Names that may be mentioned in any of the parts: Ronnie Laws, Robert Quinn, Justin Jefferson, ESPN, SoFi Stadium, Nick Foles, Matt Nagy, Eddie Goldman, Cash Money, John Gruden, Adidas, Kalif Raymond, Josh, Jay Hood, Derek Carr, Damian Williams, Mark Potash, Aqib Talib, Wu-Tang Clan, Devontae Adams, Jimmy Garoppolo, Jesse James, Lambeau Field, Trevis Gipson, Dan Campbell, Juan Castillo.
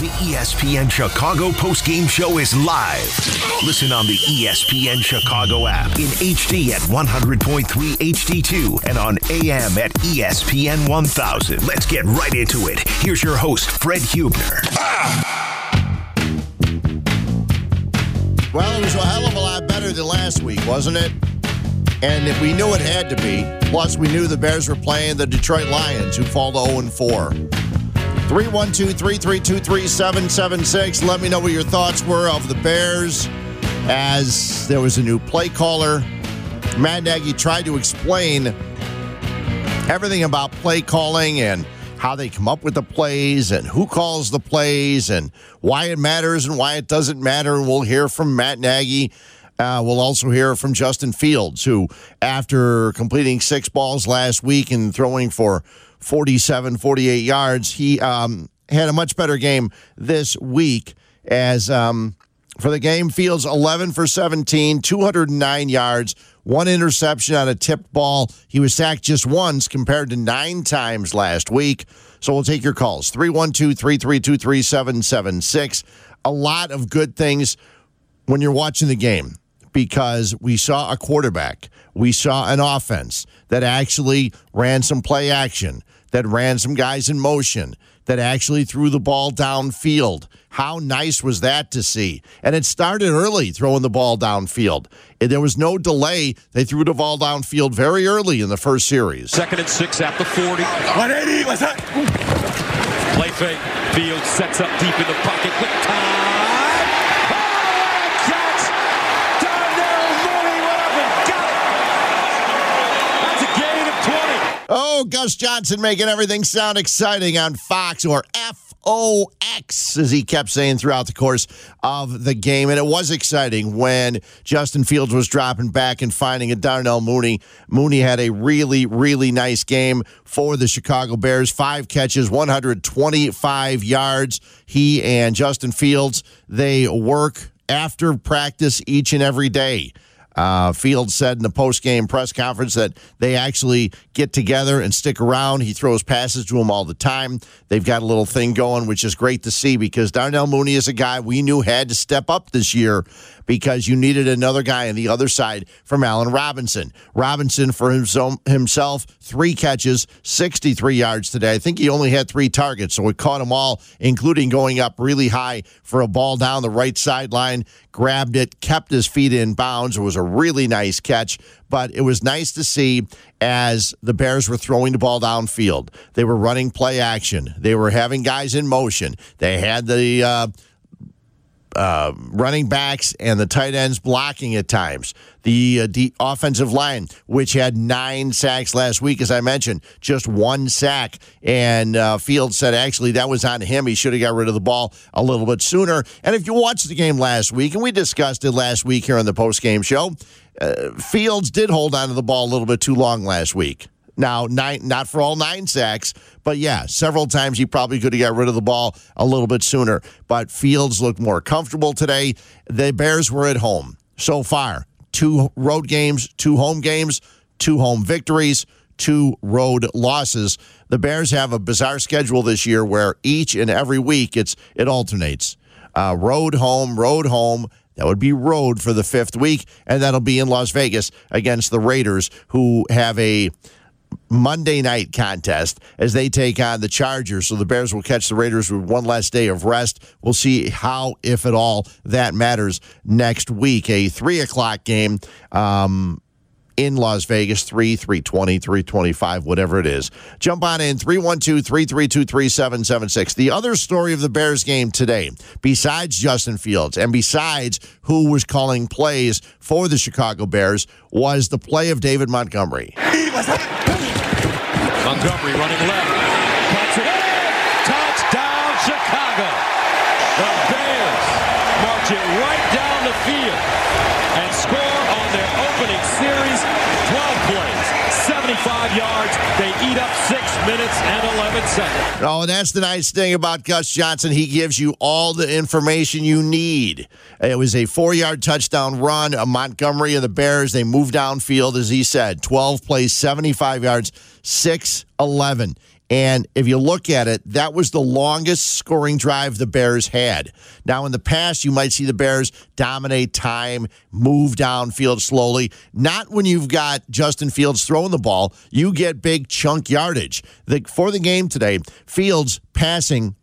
The ESPN Chicago postgame show is live. Listen on the ESPN Chicago app in HD at 100.3 HD2 and on AM at ESPN 1000. Let's get right into it. Here's your host, Fred Huebner. Well, it was a hell of a lot better than last week, wasn't it? And if we knew it had to be, plus we knew the Bears were playing the Detroit Lions, who fall to 0-4. 312-332-3776. Let me know what your thoughts were of the Bears as there was a new play caller. Matt Nagy tried to explain everything about play calling and how they come up with the plays and who calls the plays and why it matters and why it doesn't matter. And we'll hear from Matt Nagy. We'll also hear from Justin Fields, who, after completing 6 balls last week and throwing for 47, 48 yards, he had a much better game this week. As for the game, Fields 11 for 17, 209 yards, 1 interception on a tipped ball. He was sacked just once compared to 9 times last week. So we'll take your calls, 312-332-3776. A lot of good things when you're watching the game, because we saw a quarterback, we saw an offense that actually ran some play action, that ran some guys in motion, that actually threw the ball downfield. How nice was that to see? And it started early, throwing the ball downfield. There was no delay. They threw the ball downfield very early in the first series. 2nd and 6 at the 40. 180, what's that? Play fake. Fields sets up deep in the pocket. Quick time. Oh, Gus Johnson making everything sound exciting on Fox, or F-O-X, as he kept saying throughout the course of the game. And it was exciting when Justin Fields was dropping back and finding a Darnell Mooney. Mooney had a really, really nice game for the Chicago Bears. 5 catches, 125 yards. He and Justin Fields, they work after practice each and every day. Fields said in the post-game press conference that they actually get together and stick around. He throws passes to him all the time. They've got a little thing going, which is great to see, because Darnell Mooney is a guy we knew had to step up this year, because you needed another guy on the other side from Allen Robinson. Robinson, for himself, 3 catches, 63 yards today. I think he only had 3 targets, so it caught them all, including going up really high for a ball down the right sideline, grabbed it, kept his feet in bounds. It was a really nice catch, but it was nice to see as the Bears were throwing the ball downfield. They were running play action. They were having guys in motion. They had the running backs and the tight ends blocking at times. The offensive line, which had 9 sacks last week, as I mentioned, just 1 sack. And Fields said, actually, that was on him. He should have got rid of the ball a little bit sooner. And if you watched the game last week, and we discussed it last week here on the postgame show, Fields did hold on to the ball a little bit too long last week. Now, 9, not for all 9 sacks, but yeah, several times he probably could have got rid of the ball a little bit sooner. But Fields looked more comfortable today. The Bears were at home so far. 2 road games, 2 home victories, 2 road losses. The Bears have a bizarre schedule this year where each and every week it alternates. Road, home, road, home. That would be road for the 5th week, and that'll be in Las Vegas against the Raiders, who have a Monday night contest as they take on the Chargers. So the Bears will catch the Raiders with one less day of rest. We'll see how, if at all, that matters next week. A 3:00 game in Las Vegas, 3:20, 3:25, whatever it is. Jump on in, 312-332-3776. The other story of the Bears game today, besides Justin Fields and besides who was calling plays for the Chicago Bears, was the play of David Montgomery. Montgomery running left. Touchdown, Chicago. The Bears march it right down the field and score on their opening series. 12 plays, 75 yards. They eat up 6 minutes and 11 seconds. Oh, and that's the nice thing about Gus Johnson. He gives you all the information you need. It was a 4-yard touchdown run. Montgomery and the Bears, they moved downfield, as he said. 12 plays, 75 yards. 6-11. And if you look at it, that was the longest scoring drive the Bears had. Now, in the past, you might see the Bears dominate time, move downfield slowly. Not when you've got Justin Fields throwing the ball. You get big chunk yardage. For the game today, Fields passing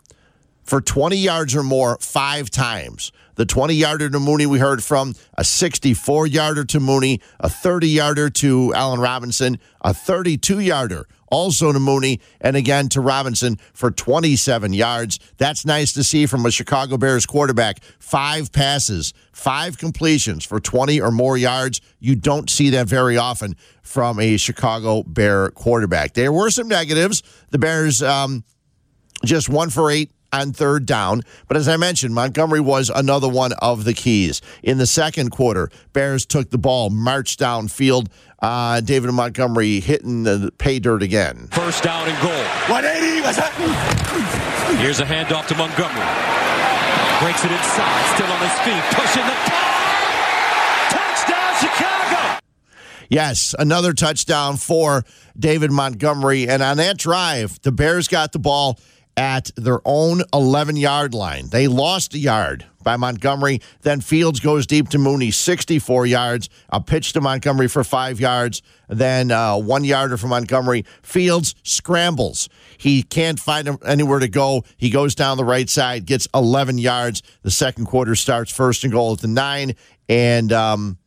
for 20 yards or more 5 times. The 20-yarder to Mooney we heard from, a 64-yarder to Mooney, a 30-yarder to Allen Robinson, a 32-yarder also to Mooney, and again to Robinson for 27 yards. That's nice to see from a Chicago Bears quarterback. 5 passes, 5 completions for 20 or more yards. You don't see that very often from a Chicago Bear quarterback. There were some negatives. The Bears just 1 for 8. On 3rd down, but as I mentioned, Montgomery was another one of the keys. In the 2nd quarter, Bears took the ball, marched downfield. David Montgomery hitting the pay dirt again. 1st down and goal. 180, what's happening? Here's a handoff to Montgomery. Breaks it inside, still on his feet, pushing the touchdown, Chicago! Yes, another touchdown for David Montgomery, and on that drive, the Bears got the ball at their own 11-yard line. They lost a yard by Montgomery. Then Fields goes deep to Mooney, 64 yards. A pitch to Montgomery for 5 yards. Then 1-yarder for Montgomery. Fields scrambles. He can't find anywhere to go. He goes down the right side, gets 11 yards. The 2nd quarter starts 1st and goal at the 9. And all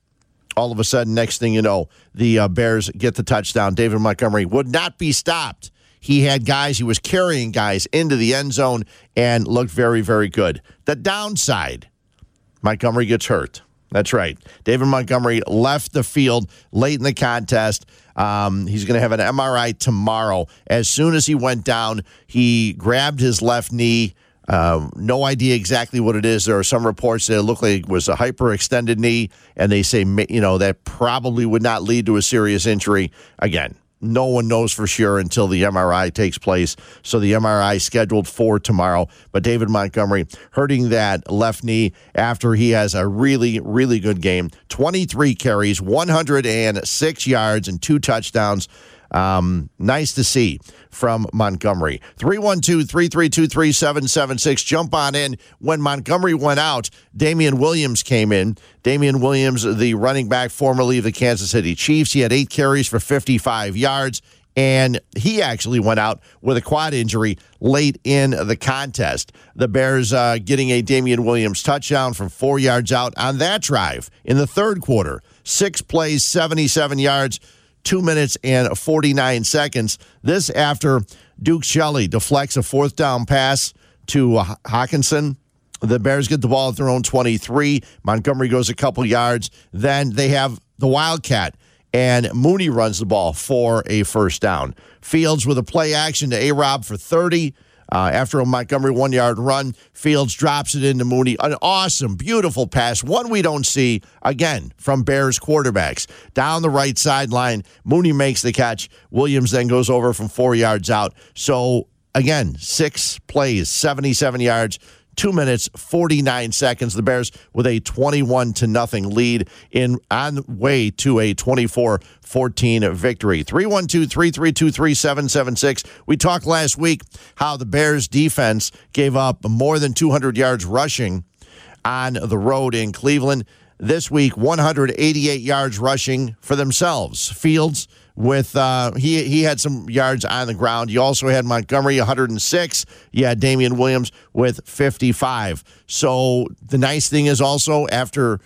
of a sudden, next thing you know, the Bears get the touchdown. David Montgomery would not be stopped. He had guys, he was carrying guys into the end zone and looked very, very good. The downside, Montgomery gets hurt. That's right. David Montgomery left the field late in the contest. He's going to have an MRI tomorrow. As soon as he went down, he grabbed his left knee. No idea exactly what it is. There are some reports that it looked like it was a hyperextended knee, and they say, you know, that probably would not lead to a serious injury again. No one knows for sure until the MRI takes place. So the MRI scheduled for tomorrow. But David Montgomery hurting that left knee after he has a really, really good game. 23 carries, 106 yards, and 2 touchdowns. Nice to see from Montgomery. 312-332-3776. Jump on in. When Montgomery went out, Damian Williams came in. Damian Williams, the running back formerly of the Kansas City Chiefs. He had 8 carries for 55 yards, and he actually went out with a quad injury late in the contest. The Bears getting a Damian Williams touchdown from 4 yards out on that drive in the 3rd quarter. 6 plays, 77 yards. 2 minutes and 49 seconds. This after Duke Shelley deflects a 4th down pass to Hockenson. The Bears get the ball at their own 23. Montgomery goes a couple yards. Then they have the Wildcat, and Mooney runs the ball for a 1st down. Fields with a play action to A-Rob for 30. After a Montgomery 1-yard run, Fields drops it into Mooney. An awesome, beautiful pass, one we don't see, again, from Bears quarterbacks. Down the right sideline, Mooney makes the catch. Williams then goes over from 4 yards out. So, again, 6 plays, 77 yards, 2 minutes, 49 seconds. The Bears with a 21-0 lead on the way to a 24-14 victory. 312-332-3776. We talked last week how the Bears defense gave up more than 200 yards rushing on the road in Cleveland. This week, 188 yards rushing for themselves. Fields with he had some yards on the ground. You also had Montgomery, 106. You had Damian Williams with 55. So the nice thing is also after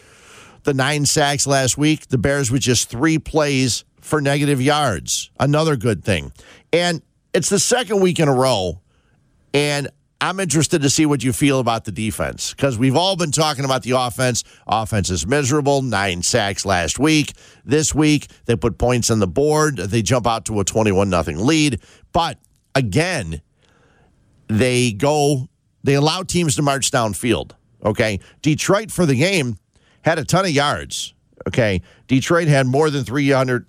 the 9 sacks last week, the Bears with just 3 plays for negative yards. Another good thing. And it's the 2nd week in a row, and I'm interested to see what you feel about the defense, because we've all been talking about the offense. Offense is miserable. 9 sacks last week. This week, they put points on the board. They jump out to a 21-0 lead. But, again, they allow teams to march downfield, okay? Detroit, for the game, had a ton of yards, okay? Detroit had more than 300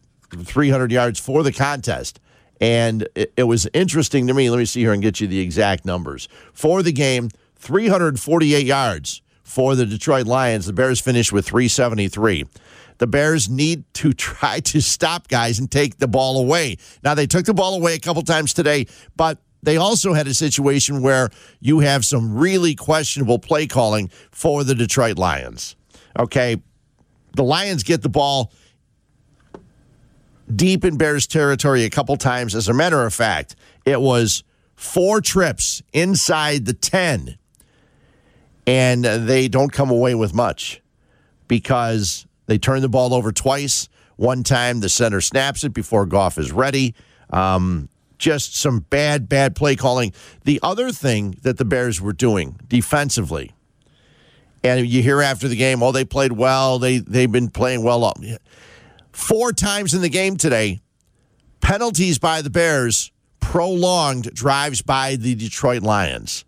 yards for the contest. And it was interesting to me. Let me see here and get you the exact numbers. For the game, 348 yards, for the Detroit Lions. The Bears finished with 373. The Bears need to try to stop guys and take the ball away. Now, they took the ball away a couple times today, but they also had a situation where you have some really questionable play calling for the Detroit Lions. Okay, the Lions get the ball deep in Bears territory a couple times. As a matter of fact, it was 4 trips inside the 10, and they don't come away with much because they turn the ball over twice. One time, the center snaps it before Goff is ready. Just some bad play calling. The other thing that the Bears were doing defensively, and you hear after the game, oh, they played well, they've been playing well. 4 times in the game today, penalties by the Bears prolonged drives by the Detroit Lions.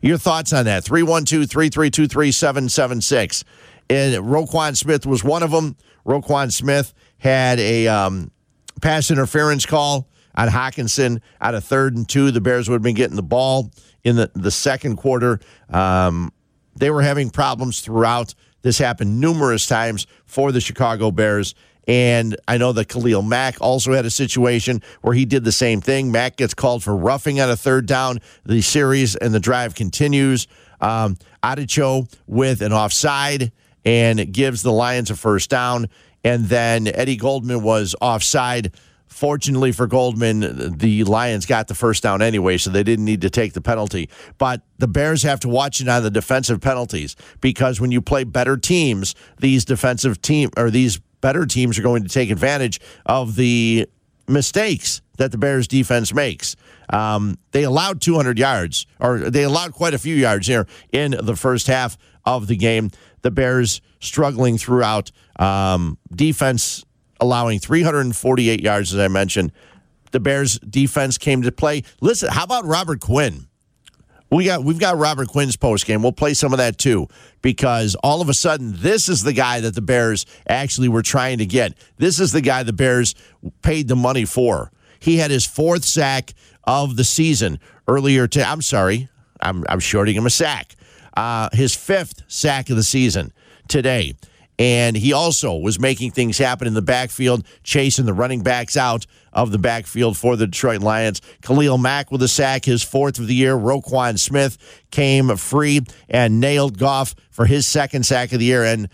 Your thoughts on that? 312-332-3776. And Roquan Smith was one of them. Roquan Smith had a pass interference call on Hockenson out of 3rd and 2. The Bears would have been getting the ball in the second quarter. They were having problems throughout. This happened numerous times for the Chicago Bears. And I know that Khalil Mack also had a situation where he did the same thing. Mack gets called for roughing on a 3rd down. The series and the drive continues. Adicho with an offside, and it gives the Lions a 1st down. And then Eddie Goldman was offside. Fortunately for Goldman, the Lions got the 1st down anyway, so they didn't need to take the penalty. But the Bears have to watch it on the defensive penalties, because when you play better teams, these better teams are going to take advantage of the mistakes that the Bears defense makes. They allowed 200 yards, or they allowed quite a few yards here in the first half of the game. The Bears struggling throughout, defense allowing 348 yards, as I mentioned. The Bears defense came to play. Listen, how about Robert Quinn? We've got Robert Quinn's postgame. We'll play some of that too, because all of a sudden, this is the guy that the Bears actually were trying to get. This is the guy the Bears paid the money for. He had his 4th sack of the season earlier today. I'm shorting him a sack. His 5th sack of the season today. And he also was making things happen in the backfield, chasing the running backs out of the backfield for the Detroit Lions. Khalil Mack with a sack, his 4th of the year. Roquan Smith came free and nailed Goff for his 2nd sack of the year. And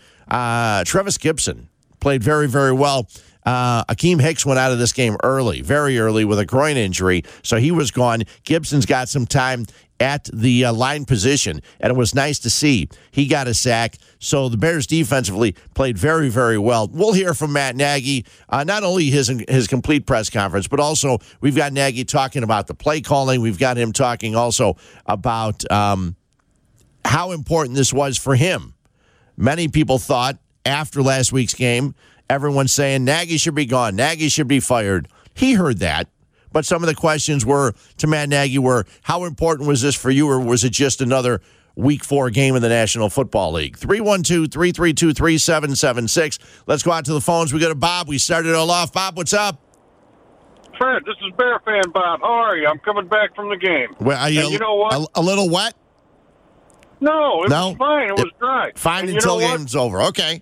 Trevis Gipson played very, very well. Akiem Hicks went out of this game early, very early, with a groin injury, so he was gone. Gibson's got some time at the line position, and it was nice to see. He got a sack, so the Bears defensively played very, very well. We'll hear from Matt Nagy, not only his complete press conference, but also we've got Nagy talking about the play calling. We've got him talking also about how important this was for him. Many people thought after last week's game, everyone's saying Nagy should be gone. Nagy should be fired. He heard that. But some of the questions were to Matt Nagy were, how important was this for you, or was it just another Week 4 game in the National Football League? 312-332-3776. Let's go out to the phones. We go to Bob. We started it all off. Bob, what's up? Fred, this is Bear Fan Bob. How are you? I'm coming back from the game. Well, are you, and you know what? A little wet? No, was fine. It was dry. Fine and until the game's over. Okay.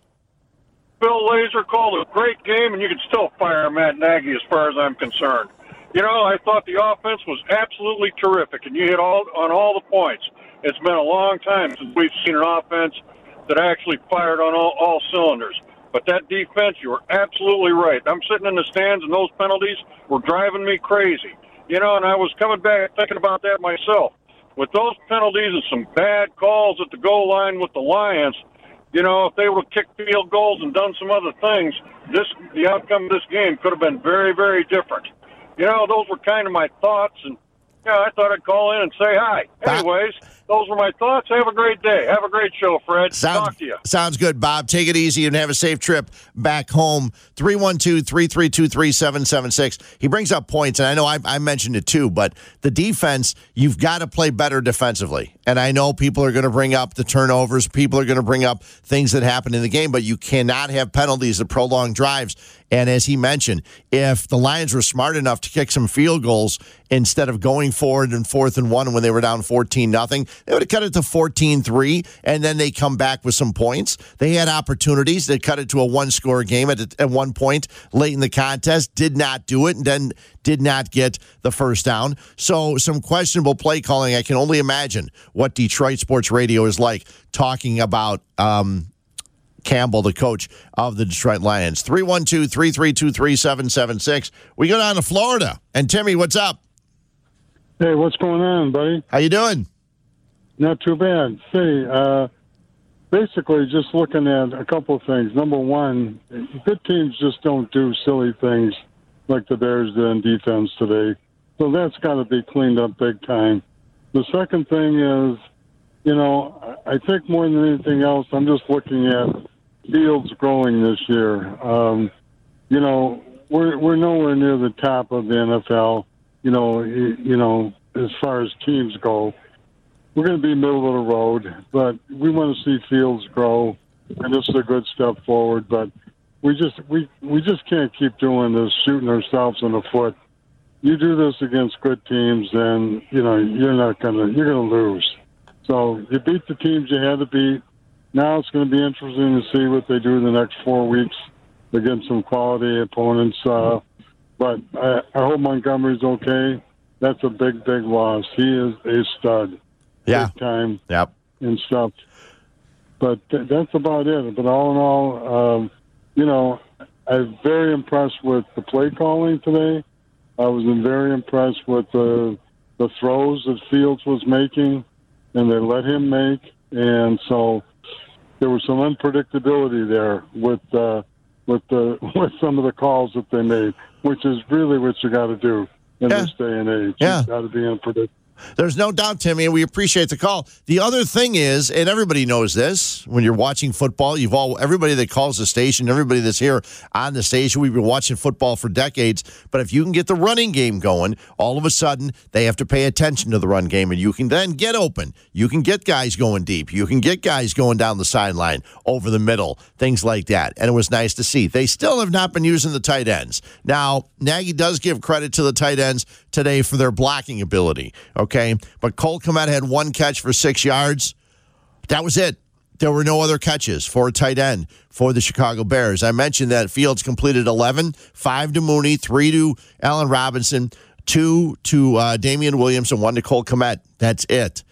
Bill Lazor called a great game, and you can still fire Matt Nagy as far as I'm concerned. You know, I thought the offense was absolutely terrific, and you hit on all the points. It's been a long time since we've seen an offense that actually fired on all cylinders. But that defense, you were absolutely right. I'm sitting in the stands, and those penalties were driving me crazy. You know, and I was coming back thinking about that myself. With those penalties and some bad calls at the goal line with the Lions, you know, if they would have kicked field goals and done some other things, the outcome of this game could have been very, very different. You know, those were kind of my thoughts, and I thought I'd call in and say hi. Anyways, those were my thoughts. Have a great day. Have a great show, Fred. Talk to you. Sounds good, Bob. Take it easy and have a safe trip back home. 312-332-3776. He brings up points, and I know I mentioned it too, but the defense, you've got to play better defensively. And I know people are going to bring up the turnovers. People are going to bring up things that happened in the game, but you cannot have penalties that prolong drives. And as he mentioned, if the Lions were smart enough to kick some field goals instead of going forward and 4th and 1 when they were down 14-0, they would have cut it to 14-3, and then they come back with some points. They had opportunities. They cut it to a one-score game at one point late in the contest, did not do it, and then did not get the first down. So some questionable play calling. I can only imagine what Detroit Sports Radio is like talking about Campbell, the coach of the Detroit Lions. 312-332-3776. We go down to Florida. And Timmy, what's up? Hey, what's going on, buddy? How you doing? Not too bad. See, basically just looking at a couple of things. Number one, good teams just don't do silly things like the Bears did in defense today. So that's got to be cleaned up big time. The second thing is, you know, I think more than anything else, I'm just looking at Fields growing this year. You know, we're nowhere near the top of the NFL. You know, as far as teams go, we're going to be middle of the road. But we want to see Fields grow, and this is a good step forward. But we just can't keep doing this, shooting ourselves in the foot. You do this against good teams, and you know you're going to lose. So you beat the teams you had to beat. Now it's going to be interesting to see what they do in the next 4 weeks against some quality opponents. But I hope Montgomery's okay. That's a big, big loss. He is a stud. Yeah. Big time. Yep. And stuff. But that's about it. But all in all, you know, I'm very impressed with the play calling today. I was very impressed with the throws that Fields was making. And they let him make, and so there was some unpredictability there with some of the calls that they made, which is really what you got to do in this day and age. Yeah. You got to be unpredictable. There's no doubt, Timmy, and we appreciate the call. The other thing is, and everybody knows this, when you're watching football, everybody that calls the station, everybody that's here on the station, we've been watching football for decades, but if you can get the running game going, all of a sudden, they have to pay attention to the run game, and you can then get open. You can get guys going deep. You can get guys going down the sideline, over the middle, things like that, and it was nice to see. They still have not been using the tight ends. Now, Nagy does give credit to the tight ends today for their blocking ability, okay, but Cole Kmet had one catch for 6 yards. That was it. There were no other catches for a tight end for the Chicago Bears. I mentioned that Fields completed 11, 5 to Mooney, 3 to Allen Robinson, 2 to Damian Williams, and 1 to Cole Kmet. That's it.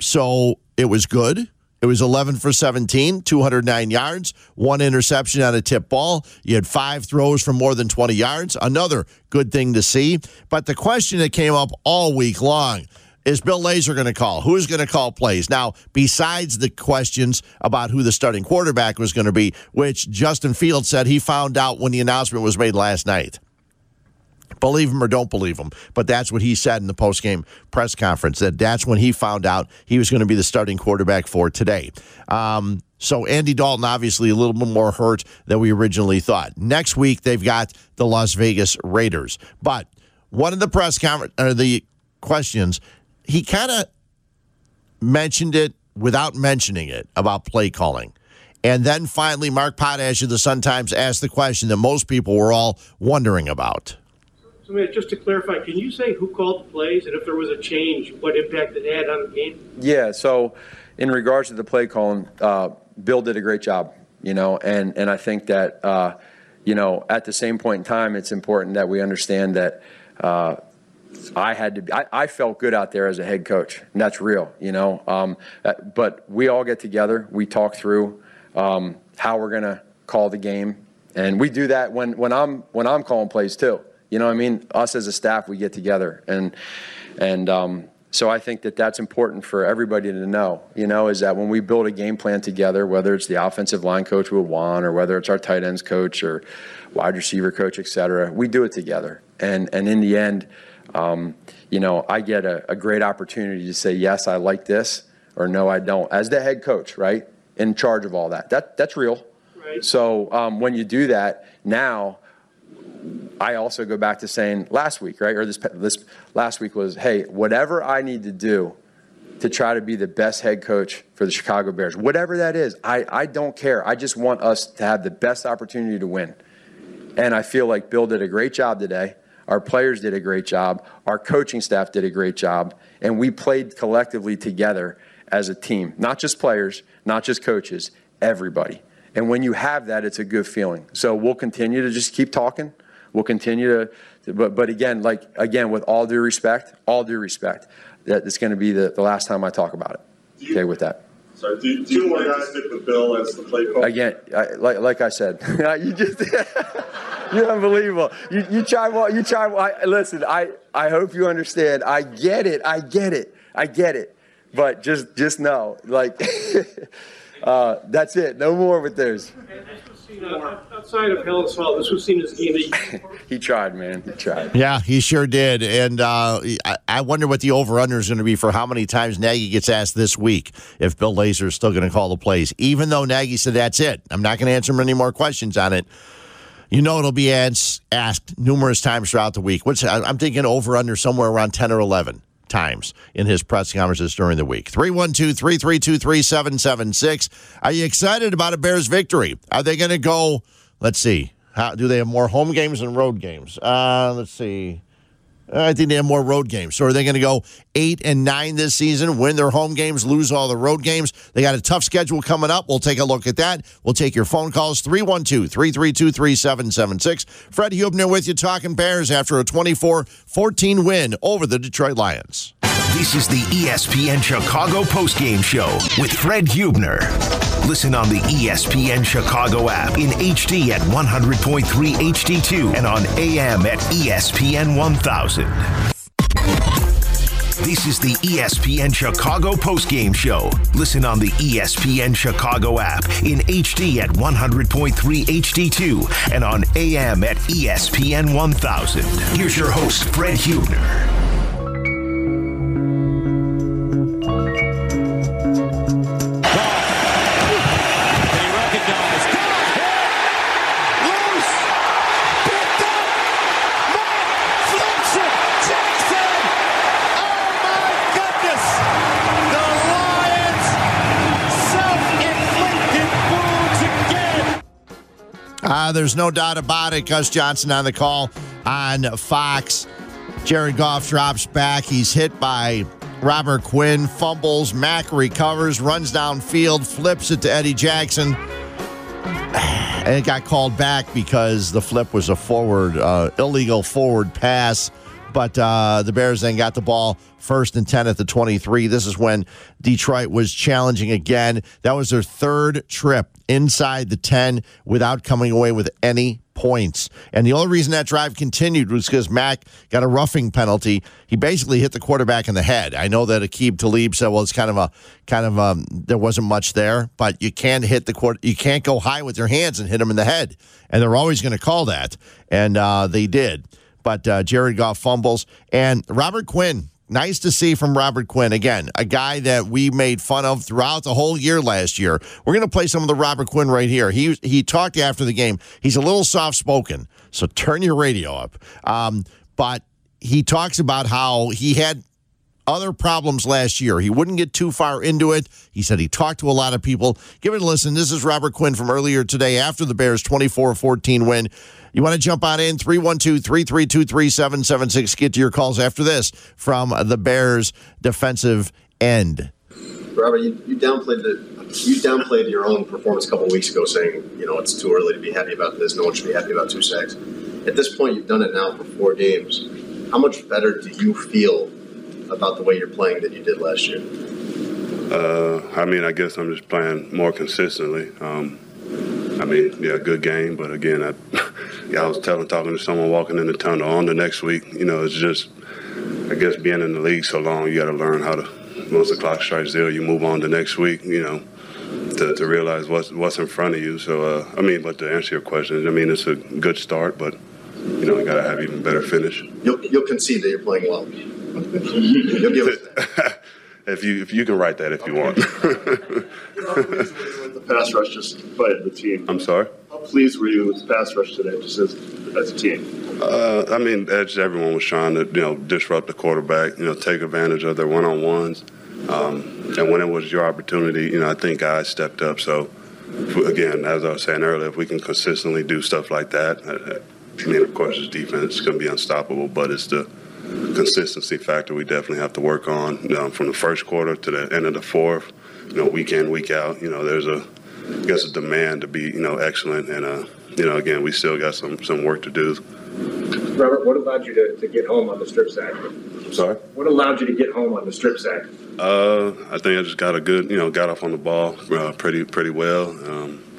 So it was good. It was 11 for 17, 209 yards, one interception on a tip ball. You had 5 throws for more than 20 yards. Another good thing to see. But the question that came up all week long is Bill Lazor going to call? Who's going to call plays? Now, besides the questions about who the starting quarterback was going to be, which Justin Fields said he found out when the announcement was made last night. Believe him or don't believe him, but that's what he said in the postgame press conference, that's when he found out he was going to be the starting quarterback for today. So Andy Dalton, obviously, a little bit more hurt than we originally thought. Next week, they've got the Las Vegas Raiders. But one of the press conference, or the questions, he kind of mentioned it without mentioning it about play calling. And then finally, Mark Potash of the Sun-Times asked the question that most people were all wondering about. So, Matt, just to clarify, can you say who called the plays and if there was a change, what impact it had on the game? Yeah, so in regards to the play calling, Bill did a great job, you know, and I think that, you know, at the same point in time, it's important that we understand that I felt good out there as a head coach, and that's real, you know. But we all get together, we talk through how we're going to call the game, and we do that when I'm calling plays too. You know what I mean? Us as a staff, we get together. And so I think that that's important for everybody to know, you know, is that when we build a game plan together, whether it's the offensive line coach with Juan or whether it's our tight ends coach or wide receiver coach, et cetera, we do it together. And in the end, you know, I get a great opportunity to say, yes, I like this, or no, I don't. As the head coach, right, in charge of all that. That's real. Right. So when you do that now, I also go back to saying last week, right, or this last week was, hey, whatever I need to do to try to be the best head coach for the Chicago Bears. Whatever that is, I don't care. I just want us to have the best opportunity to win. And I feel like Bill did a great job today. Our players did a great job. Our coaching staff did a great job. And we played collectively together as a team. Not just players, not just coaches, everybody. And when you have that, it's a good feeling. So we'll continue to just keep talking. We'll continue to but again, with all due respect, that it's going to be the last time I talk about it. Okay, with that. So do you want to stick with Bill as the play caller? Again, like I said, you just you're unbelievable. You try well. Listen, I hope you understand. I get it. But just know, that's it. No more with theirs. Outside of Hillsville, this was seen as game that he tried, man. He tried. Yeah, he sure did. And I wonder what the over-under is going to be for how many times Nagy gets asked this week if Bill Lazor is still going to call the plays. Even though Nagy said, that's it, I'm not going to answer any more questions on it. You know it'll be asked numerous times throughout the week. I'm thinking over-under somewhere around 10 or 11 times in his press conferences during the week. 312-332-3776. Are you excited about a Bears victory? Are they going to go, let's see, do they have more home games than road games? Let's see. I think they have more road games. So are they going to go 8-9 this season, win their home games, lose all the road games? They got a tough schedule coming up. We'll take a look at that. We'll take your phone calls, 312-332-3776. Fred Huebner with you talking Bears after a 24-14 win over the Detroit Lions. This is the ESPN Chicago postgame show with Fred Huebner. Listen on the ESPN Chicago app in HD at 100.3 HD2 and on AM at ESPN 1000. This is the ESPN Chicago postgame show. Listen on the ESPN Chicago app in HD at 100.3 HD2 and on AM at ESPN 1000. Here's your host, Fred Huebner. There's no doubt about it. Gus Johnson on the call on Fox. Jared Goff drops back. He's hit by Robert Quinn. Fumbles. Mack recovers. Runs downfield. Flips it to Eddie Jackson. And it got called back because the flip was a forward, illegal forward pass. But the Bears then got the ball 1st and 10 at the 23. This is when Detroit was challenging again. That was their third trip inside the 10 without coming away with any points. And the only reason that drive continued was because Mack got a roughing penalty. He basically hit the quarterback in the head. I know that Aqib Talib said, "Well, it's kind of there wasn't much there," but you can't hit the quarterback. You can't go high with your hands and hit him in the head. And they're always going to call that, and they did. But Jared Goff fumbles. And Robert Quinn, nice to see from Robert Quinn. Again, a guy that we made fun of throughout the whole year last year. We're going to play some of the Robert Quinn right here. He talked after the game. He's a little soft-spoken, so turn your radio up. But he talks about how he had other problems last year. He wouldn't get too far into it. He said he talked to a lot of people. Give it a listen. This is Robert Quinn from earlier today after the Bears' 24-14 win. You want to jump on in? 312-332-3776. Get to your calls after this from the Bears' defensive end. Robert, you downplayed your own performance a couple weeks ago, saying, it's too early to be happy about this. No one should be happy about 2 sacks. At this point, you've done it now for 4 games. How much better do you feel about the way you're playing than you did last year? I guess I'm just playing more consistently. Good game, but again, I was talking to someone walking in the tunnel on the next week. It's just, I guess, being in the league so long, you got to learn how to, once the clock strikes zero, you move on to next week, to realize what's in front of you. So, but to answer your question, it's a good start, but, you got to have even better finish. You'll concede that you're playing well. You'll give us that. If you can write that if you want. How pleased were you with the pass rush just by the team? I'm sorry? How pleased were you with the pass rush today just as a team? Everyone was trying to disrupt the quarterback, take advantage of their one-on-ones. And when it was your opportunity, you know, I think guys stepped up. So, again, as I was saying earlier, if we can consistently do stuff like that, I mean, of course, this defense can be unstoppable, but it's the consistency factor we definitely have to work on from the first quarter to the end of the fourth, you know, week in, week out. You know, there's a, I guess, a demand to be, you know, excellent. And, you know, again, we still got some work to do. Robert, what allowed you to get home on the strip sack? Sorry? What allowed you to get home on the strip sack? I think I just got a good, you know, got off on the ball pretty well.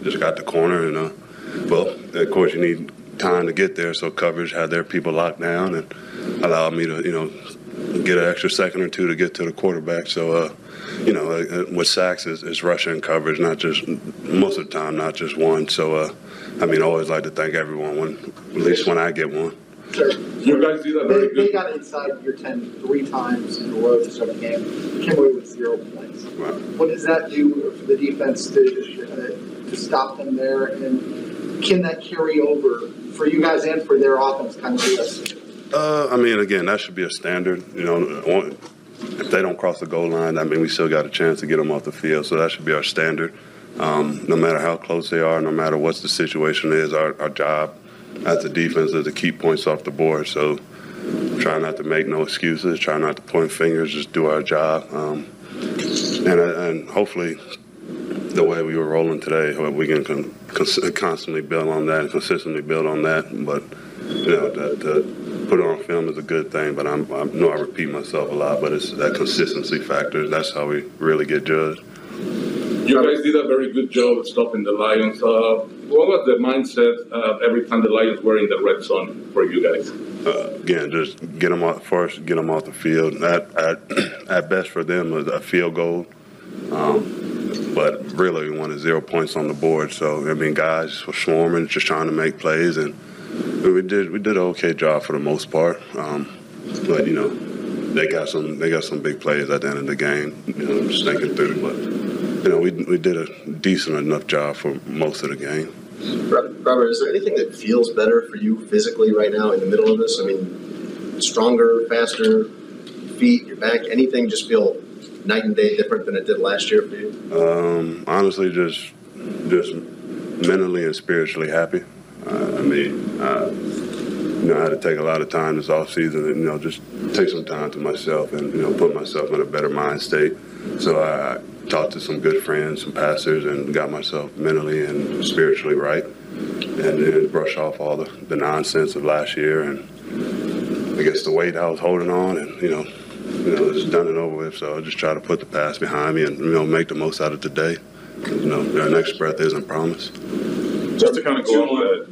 Just got the corner. And, well, of course, you need time to get there, so coverage had their people locked down and allowed me to, you know, get an extra second or two to get to the quarterback. So, you know, with sacks, it's rushing coverage, not just most of the time, not just one. So, I mean, I always like to thank everyone, at least when I get one. Sure. You guys do that very good. They got inside your 10 three times in a row to start the game. Came away with 0 points. Right. What does that do for the defense to stop them there? And can that carry over for you guys and for their offense kind of do? I mean, again, that should be a standard. You know, if they don't cross the goal line, I mean, we still got a chance to get them off the field. So that should be our standard. No matter how close they are, no matter what the situation is, our job as a defense is to keep points off the board. So try not to make no excuses, try not to point fingers, just do our job. And hopefully the way we were rolling today, we can constantly build on that and consistently build on that. But, you know, to put it on film is a good thing. But I know I repeat myself a lot, but it's that consistency factor. That's how we really get judged. You guys did a very good job of stopping the Lions. What was the mindset every time the Lions were in the red zone for you guys? Again, just get them off first, get them off the field. At best for them was a field goal, but really we wanted 0 points on the board. So I mean, guys were swarming, just trying to make plays, and we did an okay job for the most part. But you know, they got some big plays at the end of the game. You know, just thinking through, but. You know, we did a decent enough job for most of the game. Robert, is there anything that feels better for you physically right now in the middle of this? I mean, stronger, faster, your feet, your back, anything just feel night and day different than it did last year for you? Honestly, just mentally and spiritually happy. I mean, you know, I had to take a lot of time this offseason and, you know, just take some time to myself and, you know, put myself in a better mind state. So I talked to some good friends, some pastors, and got myself mentally and spiritually right, and then brush off all the nonsense of last year and I guess the weight I was holding on, and you know it's done and over with. So I just try to put the past behind me and, you know, make the most out of today. You know, our next breath isn't promised. Just to kind of go on,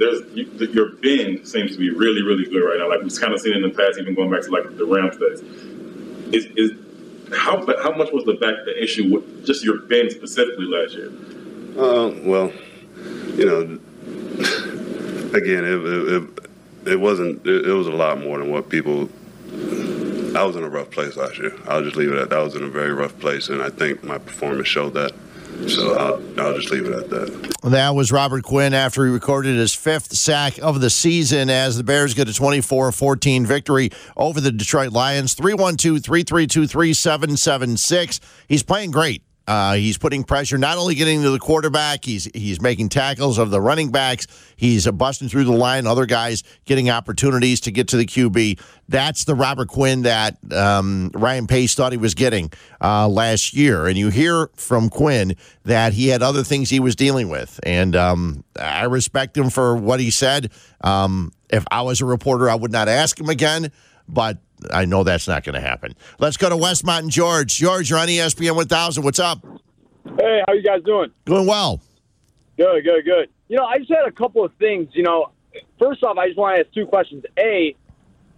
your bend seems to be really, really good right now. Like we've kind of seen it in the past, even going back to like the Rams days. How much was the issue with just your bend specifically last year? Well, you know, again, it wasn't. It was a lot more than what people. I was in a rough place last year. I'll just leave it at that. I was in a very rough place, and I think my performance showed that. So I'll just leave it at that. That was Robert Quinn after he recorded his 5th sack of the season as the Bears get a 24-14 victory over the Detroit Lions. 312-332-3776. He's playing great. He's putting pressure, not only getting to the quarterback, he's making tackles of the running backs. He's busting through the line. Other guys getting opportunities to get to the QB. That's the Robert Quinn that Ryan Pace thought he was getting last year. And you hear from Quinn that he had other things he was dealing with. And I respect him for what he said. If I was a reporter, I would not ask him again. But I know that's not going to happen. Let's go to Westmont and George. George, you're on ESPN 1000. What's up? Hey, how you guys doing? Doing well. Good. You know, I just had a couple of things. You know, first off, I just want to ask two questions. A,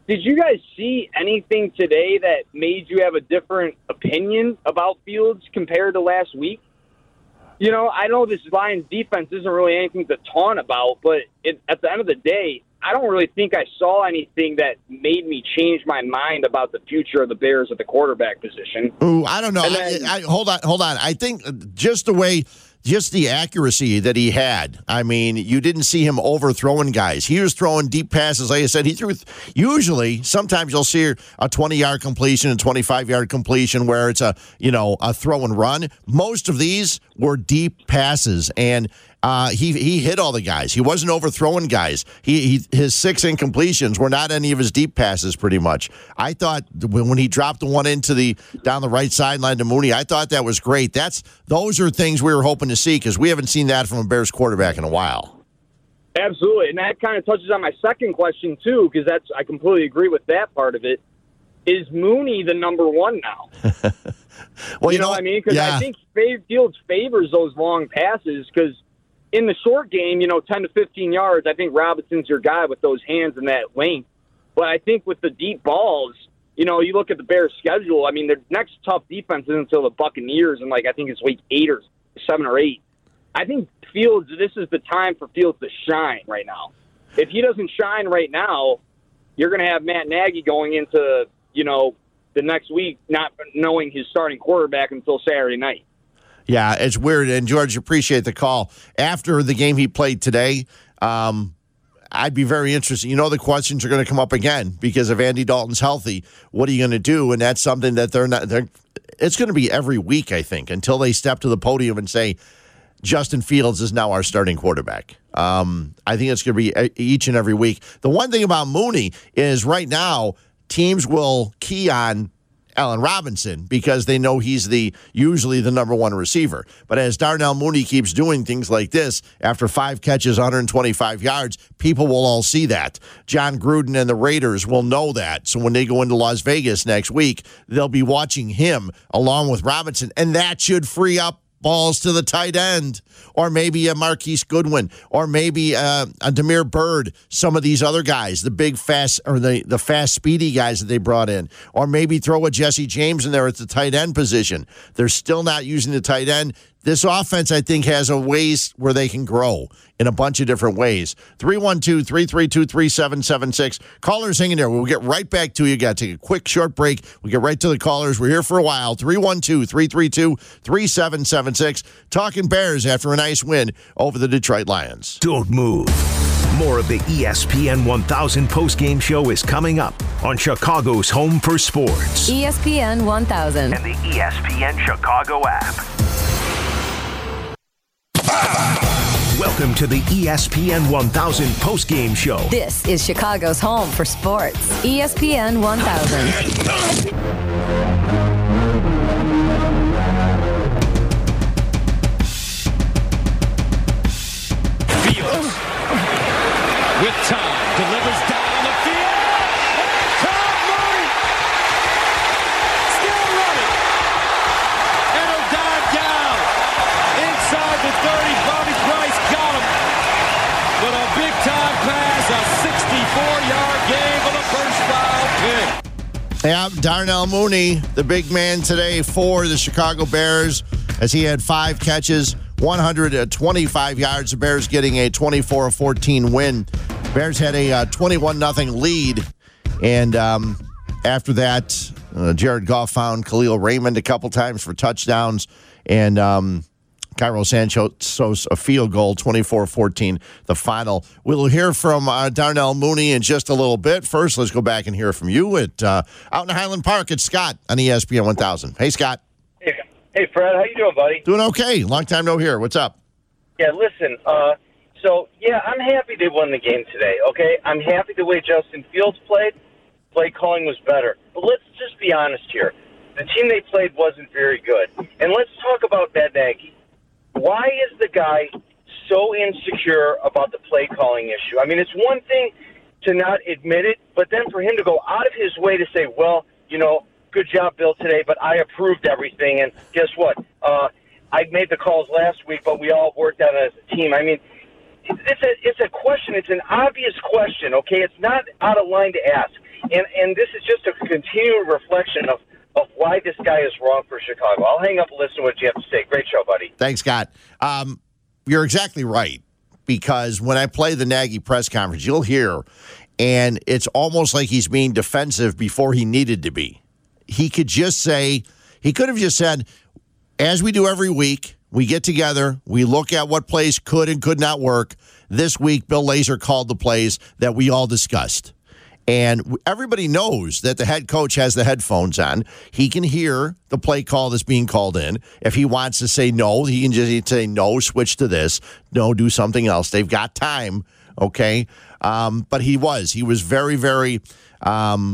did you guys see anything today that made you have a different opinion about Fields compared to last week? You know, I know this Lions defense isn't really anything to taunt about, but at the end of the day, I don't really think I saw anything that made me change my mind about the future of the Bears at the quarterback position. Ooh, I don't know. Hold on. I think just the way just the accuracy that he had. I mean, you didn't see him overthrowing guys. He was throwing deep passes. Like I said, he threw usually, sometimes you'll see a 20-yard completion and 25-yard completion where it's a throw and run. Most of these were deep passes, and he hit all the guys. He wasn't overthrowing guys. His 6 incompletions were not any of his deep passes, pretty much. I thought when he dropped the one into down the right sideline to Mooney, I thought that was great. Those are things we were hoping to see because we haven't seen that from a Bears quarterback in a while. Absolutely, and that kind of touches on my second question too, because I completely agree with that part of it. Is Mooney the number one now? Well, you know what I mean? Because yeah. I think Fields favors those long passes because in the short game, 10 to 15 yards, I think Robinson's your guy with those hands and that length. But I think with the deep balls, you look at the Bears' schedule, I mean, their next tough defense isn't until the Buccaneers, and I think it's week 8 or 7 or 8. I think Fields, this is the time for Fields to shine right now. If he doesn't shine right now, you're going to have Matt Nagy going into the next week not knowing his starting quarterback until Saturday night. Yeah, it's weird. And, George, appreciate the call. After the game he played today, I'd be very interested. The questions are going to come up again because if Andy Dalton's healthy, what are you going to do? And that's something that they're not. It's going to be every week, I think, until they step to the podium and say, Justin Fields is now our starting quarterback. I think it's going to be each and every week. The one thing about Mooney is right now teams will key on Allen Robinson because they know he's usually the number one receiver. But as Darnell Mooney keeps doing things like this, after 5 catches, 125 yards, people will all see that. John Gruden and the Raiders will know that. So when they go into Las Vegas next week, they'll be watching him along with Robinson, and that should free up balls to the tight end, or maybe a Marquise Goodwin, or maybe a Damiere Byrd, some of these other guys, the big fast or the fast speedy guys that they brought in, or maybe throw a Jesse James in there at the tight end position. They're still not using the tight end. This offense, I think, has a ways where they can grow in a bunch of different ways. 312-332-3776. Callers, hang in there. We'll get right back to you. Got to take a quick, short break. We'll get right to the callers. We're here for a while. 312-332-3776. Talking Bears after a nice win over the Detroit Lions. Don't move. More of the ESPN 1000 postgame show is coming up on Chicago's Home for Sports. ESPN 1000. And the ESPN Chicago app. Welcome to the ESPN 1000 postgame show. This is Chicago's home for sports. ESPN 1000. Yeah, Darnell Mooney, the big man today for the Chicago Bears, as he had 5 catches, 125 yards. The Bears getting a 24-14 win. Bears had a 21-0 lead, and after that, Jared Goff found Khalil Raymond a couple times for touchdowns, and Cairo Sancho's a field goal, 24-14, the final. We'll hear from Darnell Mooney in just a little bit. First, let's go back and hear from you out in Highland Park. It's Scott on ESPN 1000. Hey, Scott. Hey, Fred. How you doing, buddy? Doing okay. Long time no hear. What's up? Yeah, listen, I'm happy they won the game today, okay? I'm happy the way Justin Fields played. Play calling was better. But let's just be honest here. The team they played wasn't very good. And let's talk about Matt Nagy. Why is the guy so insecure about the play calling issue? I mean, it's one thing to not admit it, but then for him to go out of his way to say, well, good job, Bill, today, but I approved everything. And guess what? I made the calls last week, but we all worked out as a team. I mean, it's a question. It's an obvious question, okay? It's not out of line to ask. And this is just a continued reflection of why this guy is wrong for Chicago. I'll hang up and listen to what you have to say. Great show, buddy. Thanks, Scott. You're exactly right, because when I play the Nagy press conference, you'll hear, and it's almost like he's being defensive before he needed to be. He could have just said, as we do every week, We get together. We look at what plays could and could not work. This week, Bill Lazor called the plays that we all discussed. And everybody knows that the head coach has the headphones on. He can hear the play call that's being called in. If he wants to say no, he can just say no, switch to this. No, do something else. They've got time, okay? But he was very, very out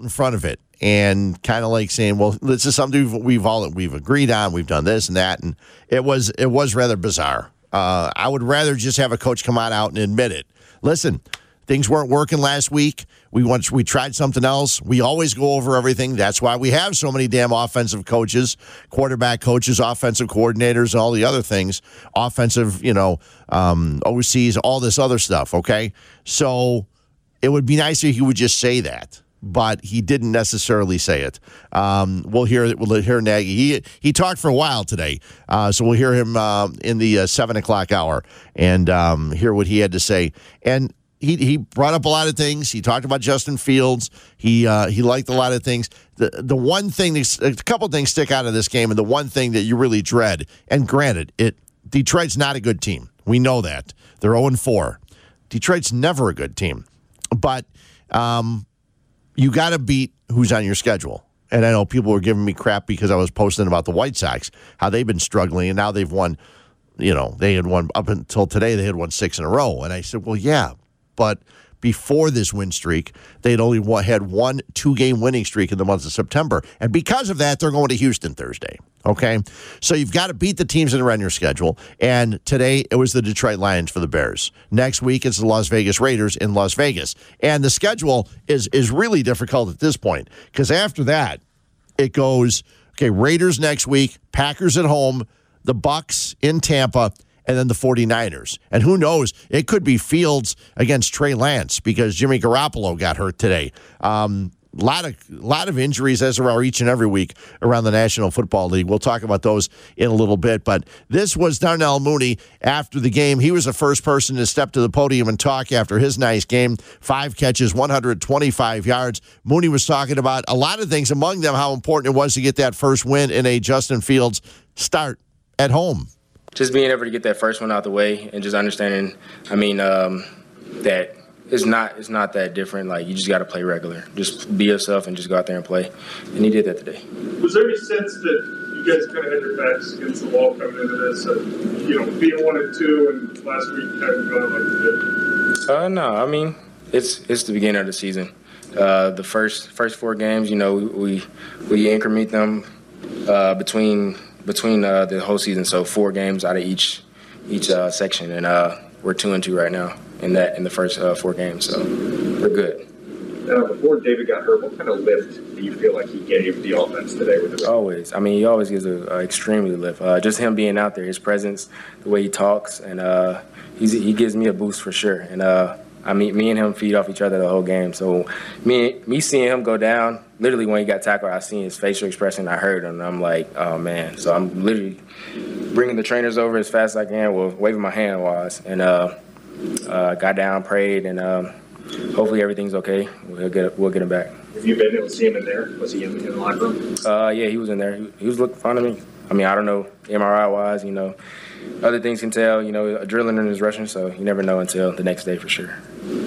in front of it and kind of like saying, well, this is something we've agreed on. We've done this and that. And it was rather bizarre. I would rather just have a coach come on out and admit it. Listen, things weren't working last week. We tried something else. We always go over everything. That's why we have so many damn offensive coaches, quarterback coaches, offensive coordinators, and all the other things, offensive, OCs, all this other stuff, okay? So it would be nice if he would just say that, but he didn't necessarily say it. We'll hear Nagy. He talked for a while today, so we'll hear him in the 7 o'clock hour and hear what he had to say. And He brought up a lot of things. He talked about Justin Fields. He liked a lot of things. The one thing, a couple things stick out of this game, and the one thing that you really dread, and granted, Detroit's not a good team. We know that. They're 0-4. Detroit's never a good team. But you got to beat who's on your schedule. And I know people were giving me crap because I was posting about the White Sox, how they've been struggling, and now they've won. They had won up until today. They had won 6 in a row. And I said, well, yeah. But before this win streak, they'd only had one 2-game winning streak in the month of September. And because of that, they're going to Houston Thursday, okay? So you've got to beat the teams that are on your schedule. And today, it was the Detroit Lions for the Bears. Next week, it's the Las Vegas Raiders in Las Vegas. And the schedule is really difficult at this point because after that, it goes, okay, Raiders next week, Packers at home, the Bucks in Tampa, and then the 49ers. And who knows, it could be Fields against Trey Lance because Jimmy Garoppolo got hurt today. A lot of injuries, as there are each and every week around the National Football League. We'll talk about those in a little bit. But this was Darnell Mooney after the game. He was the first person to step to the podium and talk after his nice game. 5 catches, 125 yards. Mooney was talking about a lot of things, among them how important it was to get that first win in a Justin Fields start at home. Just being able to get that first one out the way and just understanding, that it's not that different. Like, you just got to play regular. Just be yourself and just go out there and play. And he did that today. Was there any sense that you guys kind of had your backs against the wall coming into this? Being 1-2 and last week kind of going like you did? No, it's the beginning of the season. The first 4 games, we increment them between the whole season, so 4 games out of each section, and we're 2-2 right now in the first 4 games, so we're good. Before David got hurt, what kind of lift do you feel like he gave the offense today? Always. He always gives an extremely lift. Just him being out there, his presence, the way he talks, and he gives me a boost for sure. And me and him feed off each other the whole game. So me seeing him go down, literally when he got tackled, I seen his facial expression. I heard him. And I'm like, oh, man. So I'm literally bringing the trainers over as fast as I can, waving my hand wise. And got down, prayed, and hopefully everything's okay. We'll get him back. Have you been able to see him in there? Was he in the locker room? Yeah, he was in there. He was looking fine to me. I don't know, MRI-wise, other things can tell, adrenaline is rushing, so you never know until the next day for sure.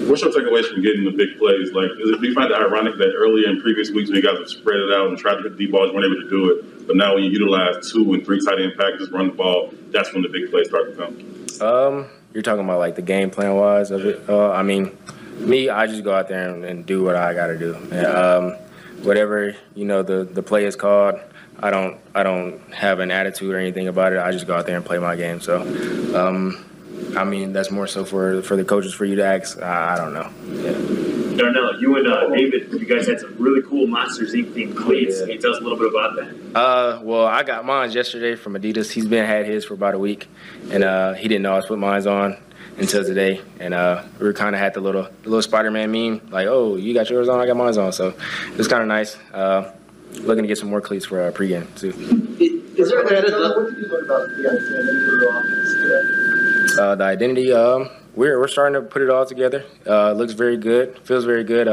What's your takeaways from getting the big plays? Like, do you find it ironic that earlier in previous weeks when you guys have spread it out and tried to hit deep balls, you weren't able to do it, but now when you utilize 2 and 3 tight end packages, run the ball, that's when the big plays start to come? You're talking about, like, the game plan-wise of it? Me, I just go out there and do what I got to do. And, whatever, the play is called, I don't have an attitude or anything about it. I just go out there and play my game. So, that's more so for the coaches for you to ask. I don't know. Yeah. Darnell, you and David, you guys had some really cool Monsters Inc. themed cleats. Yeah. Can you tell us a little bit about that? Well, I got mine yesterday from Adidas. He's had his for about a week, and he didn't always put mine on until today. And we kind of had the little Spider-Man meme, like, oh, you got yours on, I got mine on. So it was kind of nice. Looking to get some more cleats for our pregame, too. What did you learn about the identity of your offense today? The identity, we're starting to put it all together. Looks very good, feels very good.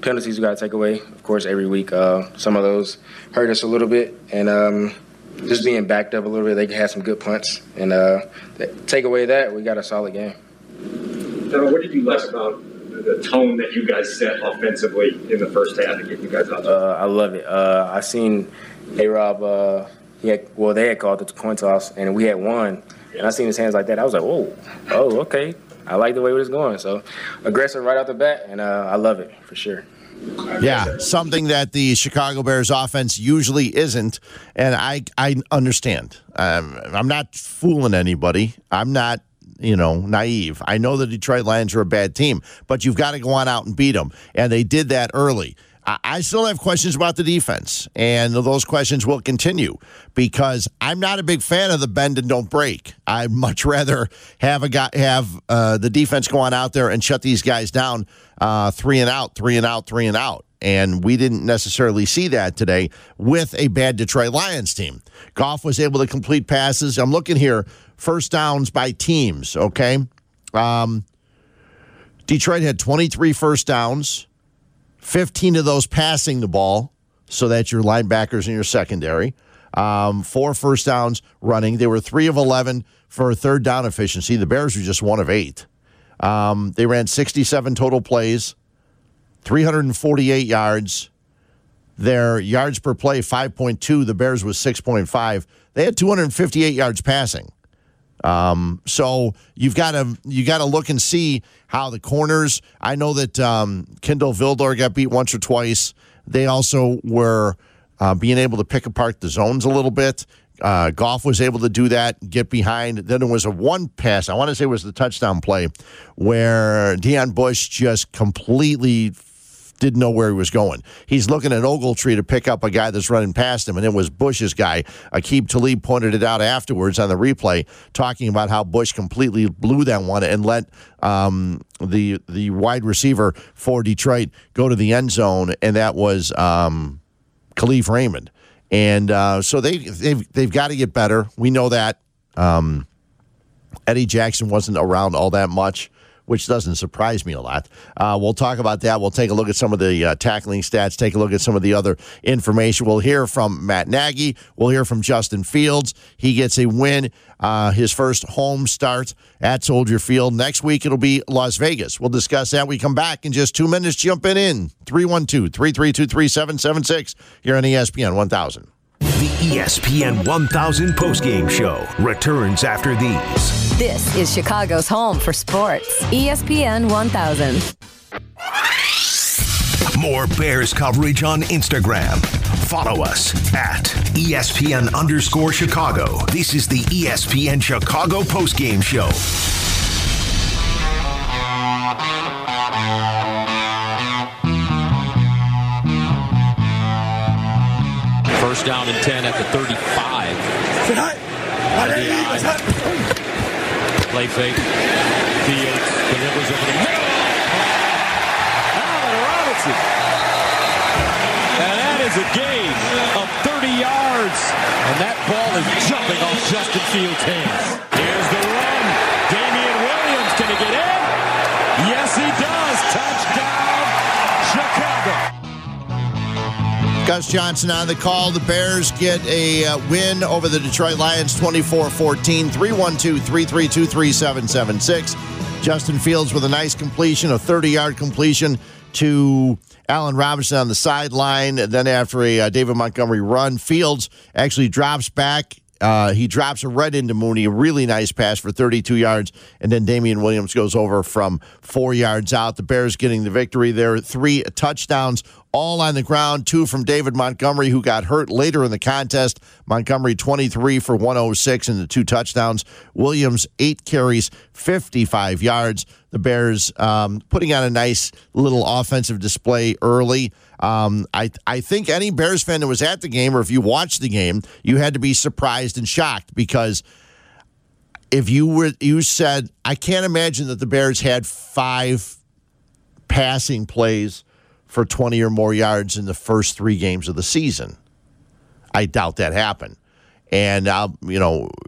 Penalties we got to take away, of course, every week. Some of those hurt us a little bit, and just being backed up a little bit, they had some good punts. And take away that, we got a solid game. Now, what did you like about the tone that you guys set offensively in the first half to get you guys out? I love it. I seen A-Rob, they had called the coin toss, and we had won. And I seen his hands like that. I was like, oh, okay. I like the way it was going. So aggressive right out the bat, and I love it for sure. Yeah, something that the Chicago Bears offense usually isn't, and I understand. I'm not fooling anybody. I'm not, naive. I know the Detroit Lions are a bad team, but you've got to go on out and beat them, and they did that early. I still have questions about the defense, and those questions will continue because I'm not a big fan of the bend and don't break. I'd much rather have the defense go on out there and shut these guys down three and out. And we didn't necessarily see that today with a bad Detroit Lions team. Goff was able to complete passes. I'm looking here, first downs by teams, okay? Detroit had 23 first downs. 15 of those passing the ball, so that's your linebackers and your secondary. 4 first downs running. They were 3 of 11 for third down efficiency. The Bears were just 1 of 8. They ran 67 total plays, 348 yards. Their yards per play, 5.2. The Bears was 6.5. They had 258 yards passing. So you got to look and see how the corners. I know that Kendall Vildor got beat once or twice. They also were being able to pick apart the zones a little bit. Goff was able to do that, get behind. Then there was a one pass. I want to say it was the touchdown play where Deion Bush just completely didn't know where he was going. He's looking at Ogletree to pick up a guy that's running past him, and it was Bush's guy. Aqib Talib pointed it out afterwards on the replay, talking about how Bush completely blew that one and let the wide receiver for Detroit go to the end zone, and that was Kalif Raymond. And so they've got to get better. We know that. Eddie Jackson wasn't around all that much, which doesn't surprise me a lot. We'll talk about that. We'll take a look at some of the tackling stats, take a look at some of the other information. We'll hear from Matt Nagy. We'll hear from Justin Fields. He gets a win, his first home start at Soldier Field. Next week, it'll be Las Vegas. We'll discuss that. We come back in just 2 minutes. Jumping in, 312-332-3776 here on ESPN 1000. The ESPN 1000 postgame show returns after these. This is Chicago's home for sports. ESPN 1000. More Bears coverage on Instagram. Follow us at ESPN_Chicago. This is the ESPN Chicago postgame show. First down and 10 at the 35. Play fake. Fields delivers over the middle. Allen Robinson. And that is a gain of 30 yards. And that ball is jumping off Justin Fields' hands. Here's the run. Damian Williams, can he get in? Yes, he does. Touchdown, Chicago. Gus Johnson on the call. The Bears get a win over the Detroit Lions 24-14, 312-332-3776. Justin Fields with a nice completion, a 30-yard completion to Allen Robinson on the sideline. And then after a David Montgomery run, Fields actually drops back. He drops it right into Mooney, a really nice pass for 32 yards, and then Damian Williams goes over from 4 yards out. The Bears getting the victory there. 3 touchdowns, all on the ground, 2 from David Montgomery, who got hurt later in the contest. Montgomery 23 for 106 and the 2 touchdowns. Williams 8 carries, 55 yards. The Bears putting on a nice little offensive display early. I think any Bears fan that was at the game, or if you watched the game, you had to be surprised and shocked, because if you said, I can't imagine that the Bears had 5 passing plays for 20 or more yards in the first 3 games of the season. I doubt that happened. And,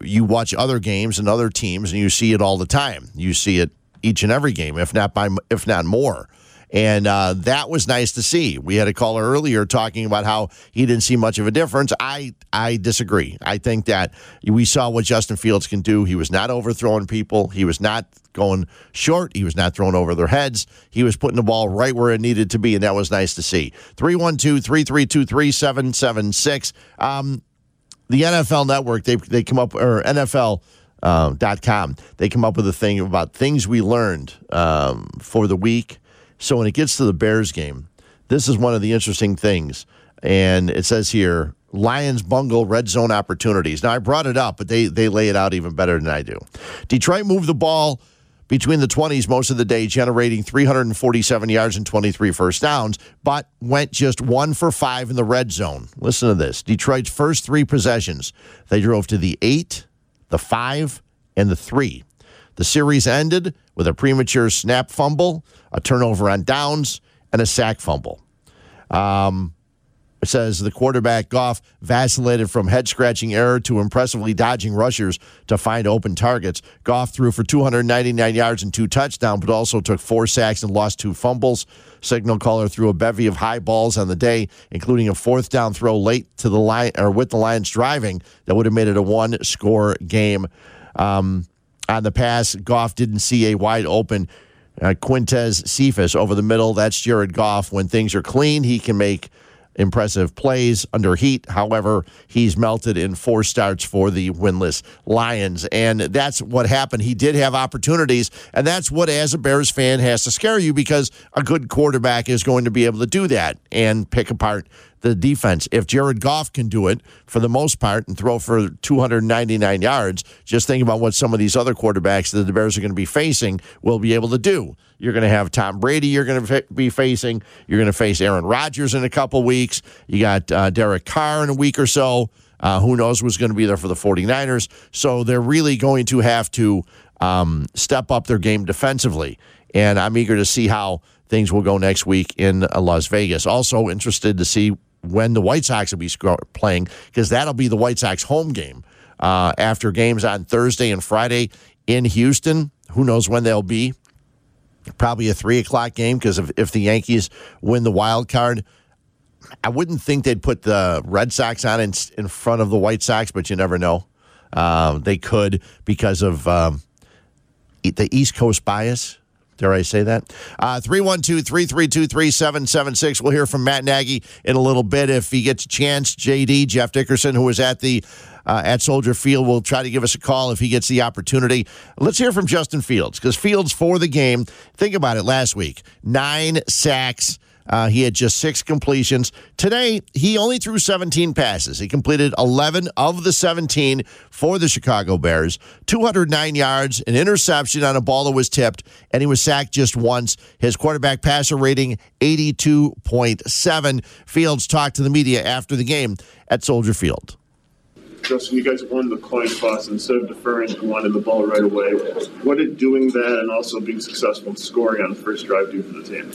you watch other games and other teams, and you see it all the time. You see it each and every game, if not more. And that was nice to see. We had a caller earlier talking about how he didn't see much of a difference. I disagree. I think that we saw what Justin Fields can do. He was not overthrowing people. He was not going short. He was not throwing over their heads. He was putting the ball right where it needed to be, and that was nice to see. 312-332-3776. The NFL Network, they come up, or NFL .com, they come up with a thing about things we learned for the week. So when it gets to the Bears game, this is one of the interesting things. And it says here, Lions bungle red zone opportunities. Now, I brought it up, but they lay it out even better than I do. Detroit moved the ball between the 20s most of the day, generating 347 yards and 23 first downs, but went just 1 for 5 in the red zone. Listen to this. Detroit's first three possessions, they drove to the 8, the 5, and the 3. The series ended with a premature snap fumble, a turnover on downs, and a sack fumble. It says the quarterback, Goff, vacillated from head-scratching error to impressively dodging rushers to find open targets. Goff threw for 299 yards and 2 touchdowns, but also took 4 sacks and lost 2 fumbles. Signal caller threw a bevy of high balls on the day, including a 4th-down throw late to the line or with the Lions driving that would have made it a 1-score game. On the pass, Goff didn't see a wide open Quintez Cephas over the middle. That's Jared Goff. When things are clean, he can make impressive plays under heat. However, he's melted in 4 starts for the winless Lions. And that's what happened. He did have opportunities. And that's what, as a Bears fan, has to scare you, because a good quarterback is going to be able to do that and pick apart the defense. If Jared Goff can do it for the most part and throw for 299 yards, just think about what some of these other quarterbacks that the Bears are going to be facing will be able to do. You're going to have Tom Brady you're going to be facing. You're going to face Aaron Rodgers in a couple weeks. You got Derek Carr in a week or so. Who knows who's going to be there for the 49ers. So they're really going to have to step up their game defensively. And I'm eager to see how things will go next week in Las Vegas. Also interested to see when the White Sox will be playing, because that'll be the White Sox home game after games on Thursday and Friday in Houston. Who knows when they'll be? Probably a 3 o'clock game, because if the Yankees win the wild card, I wouldn't think they'd put the Red Sox on in front of the White Sox, but you never know. They could, because of the East Coast bias. Dare I say that? 312-332-3776. We'll hear from Matt Nagy in a little bit. If he gets a chance, JD, Jeff Dickerson, who was at the at Soldier Field, will try to give us a call if he gets the opportunity. Let's hear from Justin Fields, because Fields for the game, think about it, last week, 9 sacks. He had just 6 completions. Today, he only threw 17 passes. He completed 11 of the 17 for the Chicago Bears, 209 yards, an interception on a ball that was tipped, and he was sacked just once. His quarterback passer rating, 82.7. Fields talked to the media after the game at Soldier Field. Justin, you guys won the coin toss. Instead of deferring, you wanted the ball right away. What did doing that and also being successful in scoring on the first drive do for the team?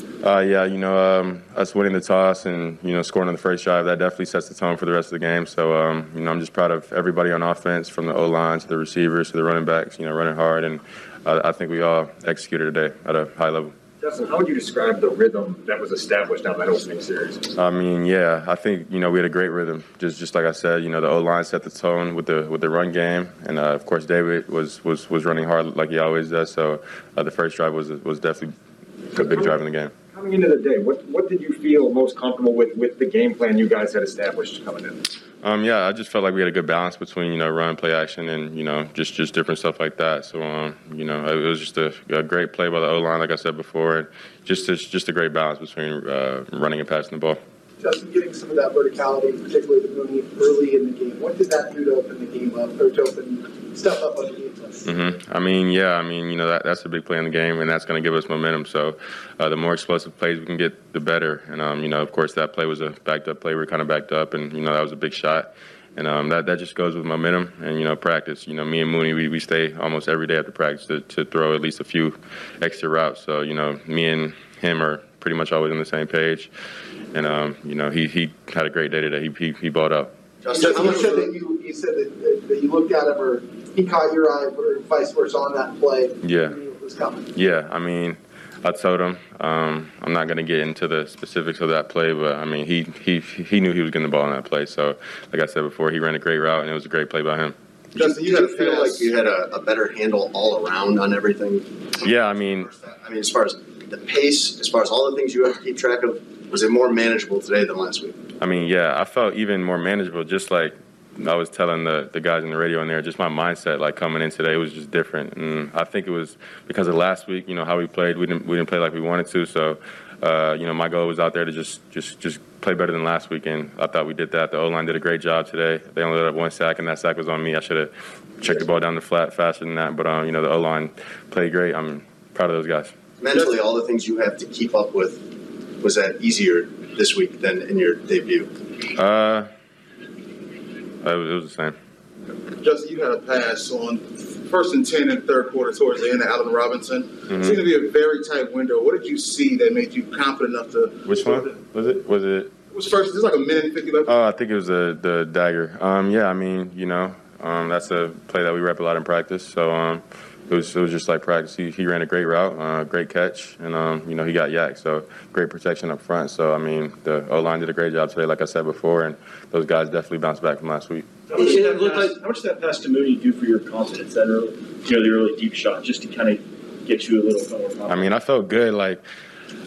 Us winning the toss and, scoring on the first drive, that definitely sets the tone for the rest of the game. So, I'm just proud of everybody on offense, from the O-line to the receivers to the running backs, running hard. And I think we all executed today at a high level. Justin, how would you describe the rhythm that was established on that opening series? I think, we had a great rhythm. Just like I said, the O-line set the tone with the run game. And, of course, David was running hard like he always does. So the first drive was definitely a big drive in the game. Coming into the day, what did you feel most comfortable with the game plan you guys had established coming in? I just felt like we had a good balance between, run, play action, and, just different stuff like that. So, it was just a great play by the O-line, like I said before, and just a great balance between running and passing the ball. Justin, getting some of that verticality, particularly the Mooney early in the game, what did that do to open the game up, or to step up on the game? That's a big play in the game, and that's going to give us momentum. So the more explosive plays we can get, the better. And, of course, that play was a backed-up play. We were kind of backed up, and, that was a big shot. And that just goes with momentum and, practice. Me and Mooney, we stay almost every day after practice to throw at least a few extra routes. So, me and him are pretty much always on the same page. And, he had a great day today. He balled out. Justin, how much that you said that you looked at him, or he caught your eye, or vice versa on that play? Yeah. It was coming. Yeah, I told him I'm not going to get into the specifics of that play, but I mean he knew he was getting the ball in that play. So like I said before, he ran a great route and it was a great play by him. Justin, you didn't feel like you had a better handle all around on everything? Yeah, I mean, as far as the pace, as far as all the things you have to keep track of, was it more manageable today than last week? I mean, yeah, I felt even more manageable. Just like I was telling the guys on the radio in there, just my mindset, like coming in today, was just different. And I think it was because of last week, you know, how we played. We didn't play like we wanted to. So, you know, my goal was out there to just play better than last week. And I thought we did that. The O-line did a great job today. They only let up one sack, and that sack was on me. I should have checked the ball down the flat faster than that. But, you know, the O-line played great. I'm proud of those guys. Mentally, all the things you have to keep up with, was that easier this week than in your debut? It was the same. Justin, you had a pass on 1st and 10 in third quarter towards the end of Allen Robinson. Mm-hmm. It seemed to be a very tight window. What did you see that made you confident enough to? Which one was it? It was first. It was like a minute and 50 left. Oh, I think it was the dagger. Yeah, I mean, you know, that's a play that we rep a lot in practice. So it was just like practice. He ran a great route, great catch, and you know, he got yacked. So great protection up front. So I mean, the O-line did a great job today, like I said before, and those guys definitely bounced back from last week. How much did that pass to Mooney do for your confidence? That early, you know, the early deep shot, just to kind of get you a little more confident. I mean, I felt good. Like,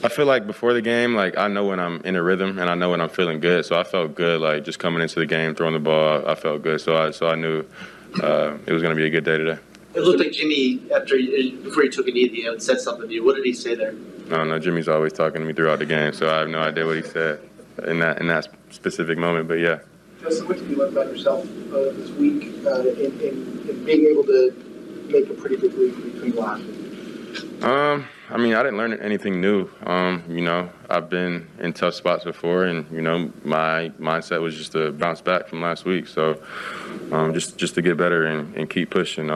I feel like before the game, like, I know when I'm in a rhythm and I know when I'm feeling good. So I felt good, like, just coming into the game, throwing the ball, I felt good. So I knew it was going to be a good day today. It looked like Jimmy, before he took a knee at the end, said something to you. What did he say there? No, Jimmy's always talking to me throughout the game, so I have no idea what he said in that specific moment, but yeah. Justin, what did you learn about yourself this week in being able to make a pretty big leap between last week? I mean, I didn't learn anything new. You know, I've been in tough spots before, and you know, my mindset was just to bounce back from last week. So, just to get better and keep pushing.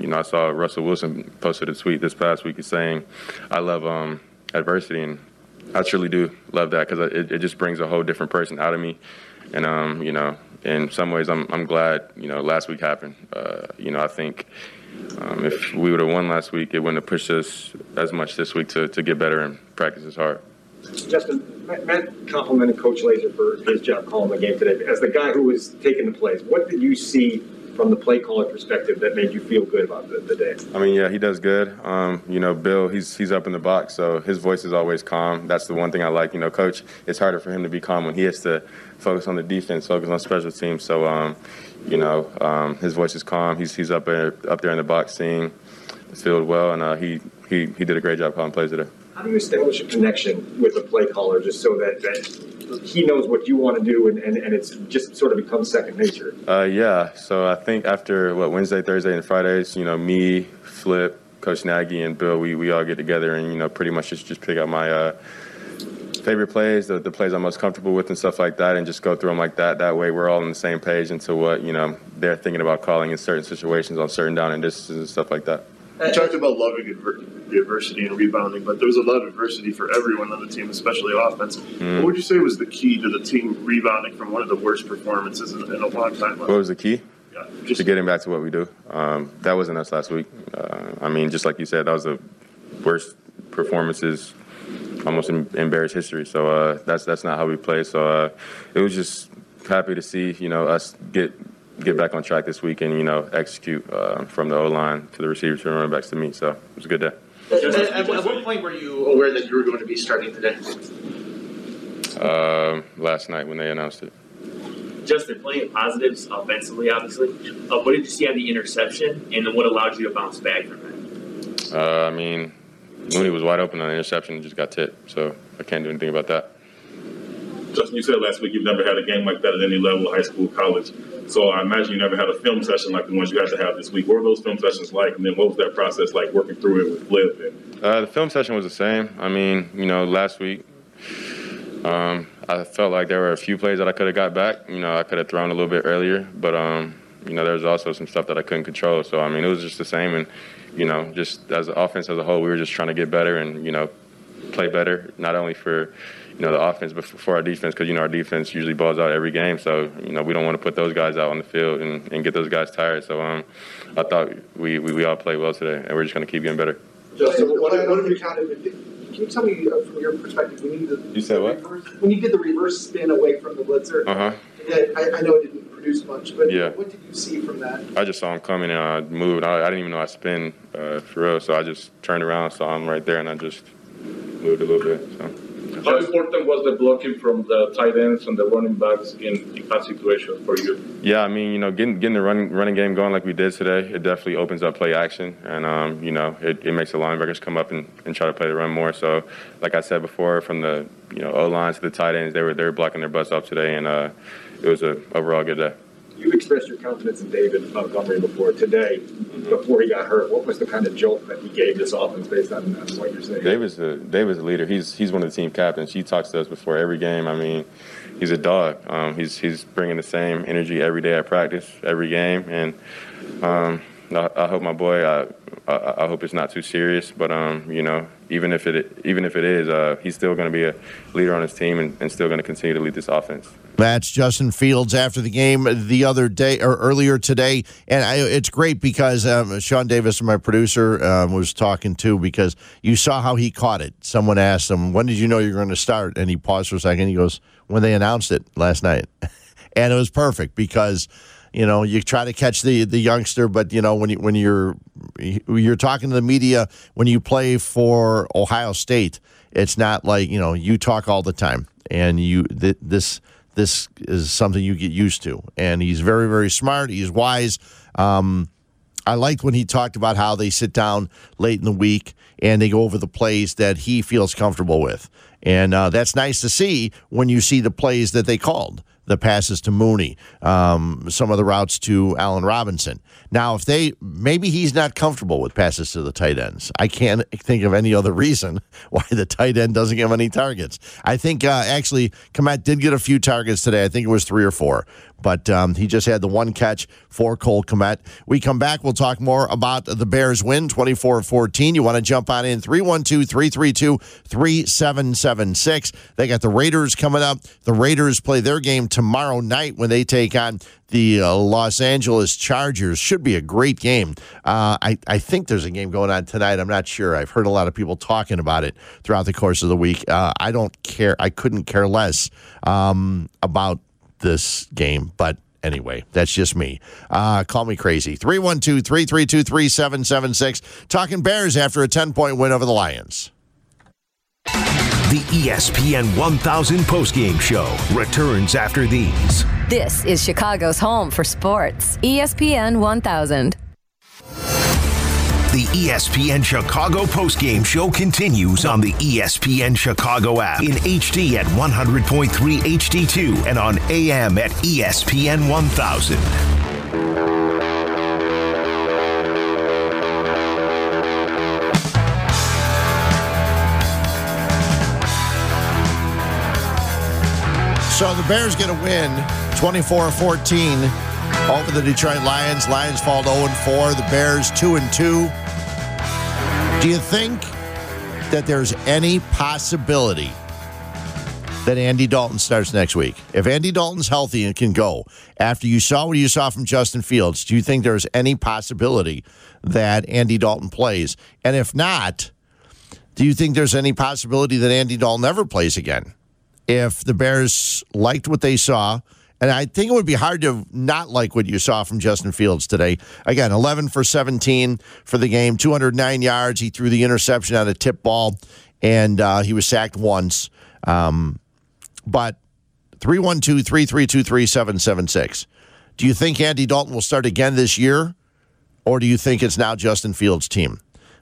You know, I saw Russell Wilson posted a tweet this past week saying, "I love adversity," and I truly do love that because it just brings a whole different person out of me. And you know, in some ways, I'm glad, you know, last week happened. You know, I think. If we would have won last week, it wouldn't have pushed us as much this week to get better and practice as hard. Justin, Matt complimented Coach Lazor for his job calling the game today. As the guy who was taking the plays, what did you see from the play caller perspective that made you feel good about the day? I mean, yeah, he does good. You know, Bill, he's up in the box, so his voice is always calm. That's the one thing I like. You know, Coach, it's harder for him to be calm when he has to focus on the defense, focus on special teams. So, you know, his voice is calm. He's up there in the box, seeing the field well, and he did a great job calling plays today. How do you establish a connection with a play caller just so that he knows what you want to do, and it's just sort of becomes second nature? Yeah, so I think after, Wednesday, Thursday, and Fridays, you know, me, Flip, Coach Nagy, and Bill, we all get together and, you know, pretty much just pick out my favorite plays, the plays I'm most comfortable with and stuff like that, and just go through them like that. That way we're all on the same page into what, you know, they're thinking about calling in certain situations on certain down and distances and stuff like that. You talked about loving the adversity and rebounding, but there was a lot of adversity for everyone on the team, especially offense. Mm. What would you say was the key to the team rebounding from one of the worst performances in a long time? What was the key? Yeah, just to getting back to what we do. That wasn't us last week. I mean, just like you said, that was the worst performances almost in Bears history. So that's not how we play. So it was just happy to see, you know, us get back on track this week and, you know, execute from the O-line to the receivers to the running backs to me. So it was a good day. At what point were you aware that you were going to be starting today? Last night when they announced it. Justin, plenty of positives offensively, obviously. What did you see on the interception, and what allowed you to bounce back from that? I mean, Mooney was wide open on the interception and just got tipped, so I can't do anything about that. Justin, you said last week you've never had a game like that at any level, high school, college. So I imagine you never had a film session like the ones you had to have this week. What were those film sessions like, and then what was that process like working through it with Liv? The film session was the same. I mean, you know, last week I felt like there were a few plays that I could have got back. You know, I could have thrown a little bit earlier, but, you know, there was also some stuff that I couldn't control. So, I mean, it was just the same. And, you know, just as the offense as a whole, we were just trying to get better and, you know, play better, not only for – you know, the offense, but for our defense, because, you know, our defense usually balls out every game. So, you know, we don't want to put those guys out on the field and get those guys tired. So I thought we all played well today, and we're just going to keep getting better. Justin, what have you counted? Can you tell me from your perspective? You said what? When you did the reverse spin away from the blitzer, I know it didn't produce much, but what did you see from that? I just saw him coming and I moved. I didn't even know I spun for real, so I just turned around, saw him right there, and I just moved a little bit. So. How important was the blocking from the tight ends and the running backs in that situation for you? Yeah, I mean, you know, getting the running game going like we did today, it definitely opens up play action. And, you know, it makes the linebackers come up and try to play the run more. So, like I said before, from the, you know, O-lines to the tight ends, they were blocking their butts off today. And it was an overall good day. You expressed your confidence in David Montgomery before today, before he got hurt. What was the kind of jolt that he gave this offense based on what you're saying? David's a leader. He's one of the team captains. He talks to us before every game. I mean, he's a dog. He's bringing the same energy every day at practice, every game. And I hope my boy. I hope it's not too serious. But you know, even if it is, he's still going to be a leader on his team and still going to continue to lead this offense. That's Justin Fields after the game the other day or earlier today. And it's great because Sean Davis, my producer, was talking too, because you saw how he caught it. Someone asked him, when did you know you were going to start? And he paused for a second. He goes, when they announced it last night. And it was perfect because, you know, you try to catch the youngster. But, you know, when you're talking to the media, when you play for Ohio State, it's not like, you know, you talk all the time. And this is something you get used to. And he's very, very smart. He's wise. I liked when he talked about how they sit down late in the week and they go over the plays that he feels comfortable with. And that's nice to see when you see the plays that they called, the passes to Mooney, some of the routes to Allen Robinson. Now, maybe he's not comfortable with passes to the tight ends. I can't think of any other reason why the tight end doesn't give any targets. I think, actually, Kmet did get a few targets today. I think it was 3 or 4. But he just had the one catch for Cole Kmet. We come back, we'll talk more about the Bears' win, 24-14. You want to jump on in, 312-332-3776. They got the Raiders coming up. The Raiders play their game tomorrow night when they take on the Los Angeles Chargers. Should be a great game. I think there's a game going on tonight. I'm not sure. I've heard a lot of people talking about it throughout the course of the week. I don't care. I couldn't care less about this game, but anyway, that's just me. Call me crazy. 312-332-3776. Talking Bears after a 10-point win over the Lions. The ESPN 1000 postgame show returns after these. This is Chicago's home for sports. ESPN 1000. The ESPN Chicago postgame show continues on the ESPN Chicago app in HD at 100.3 HD2 and on AM at ESPN 1000. So the Bears get a win, 24-14. Over the Detroit Lions. Lions fall to 0-4. The Bears 2-2. Do you think that there's any possibility that Andy Dalton starts next week? If Andy Dalton's healthy and can go, after you saw what you saw from Justin Fields, do you think there's any possibility that Andy Dalton plays? And if not, do you think there's any possibility that Andy Dalton never plays again? If the Bears liked what they saw, and I think it would be hard to not like what you saw from Justin Fields today. Again, 11 for 17 for the game, 209 yards. He threw the interception on a tip ball, and he was sacked once. But 312-332-3776. Do you think Andy Dalton will start again this year, or do you think it's now Justin Fields' team?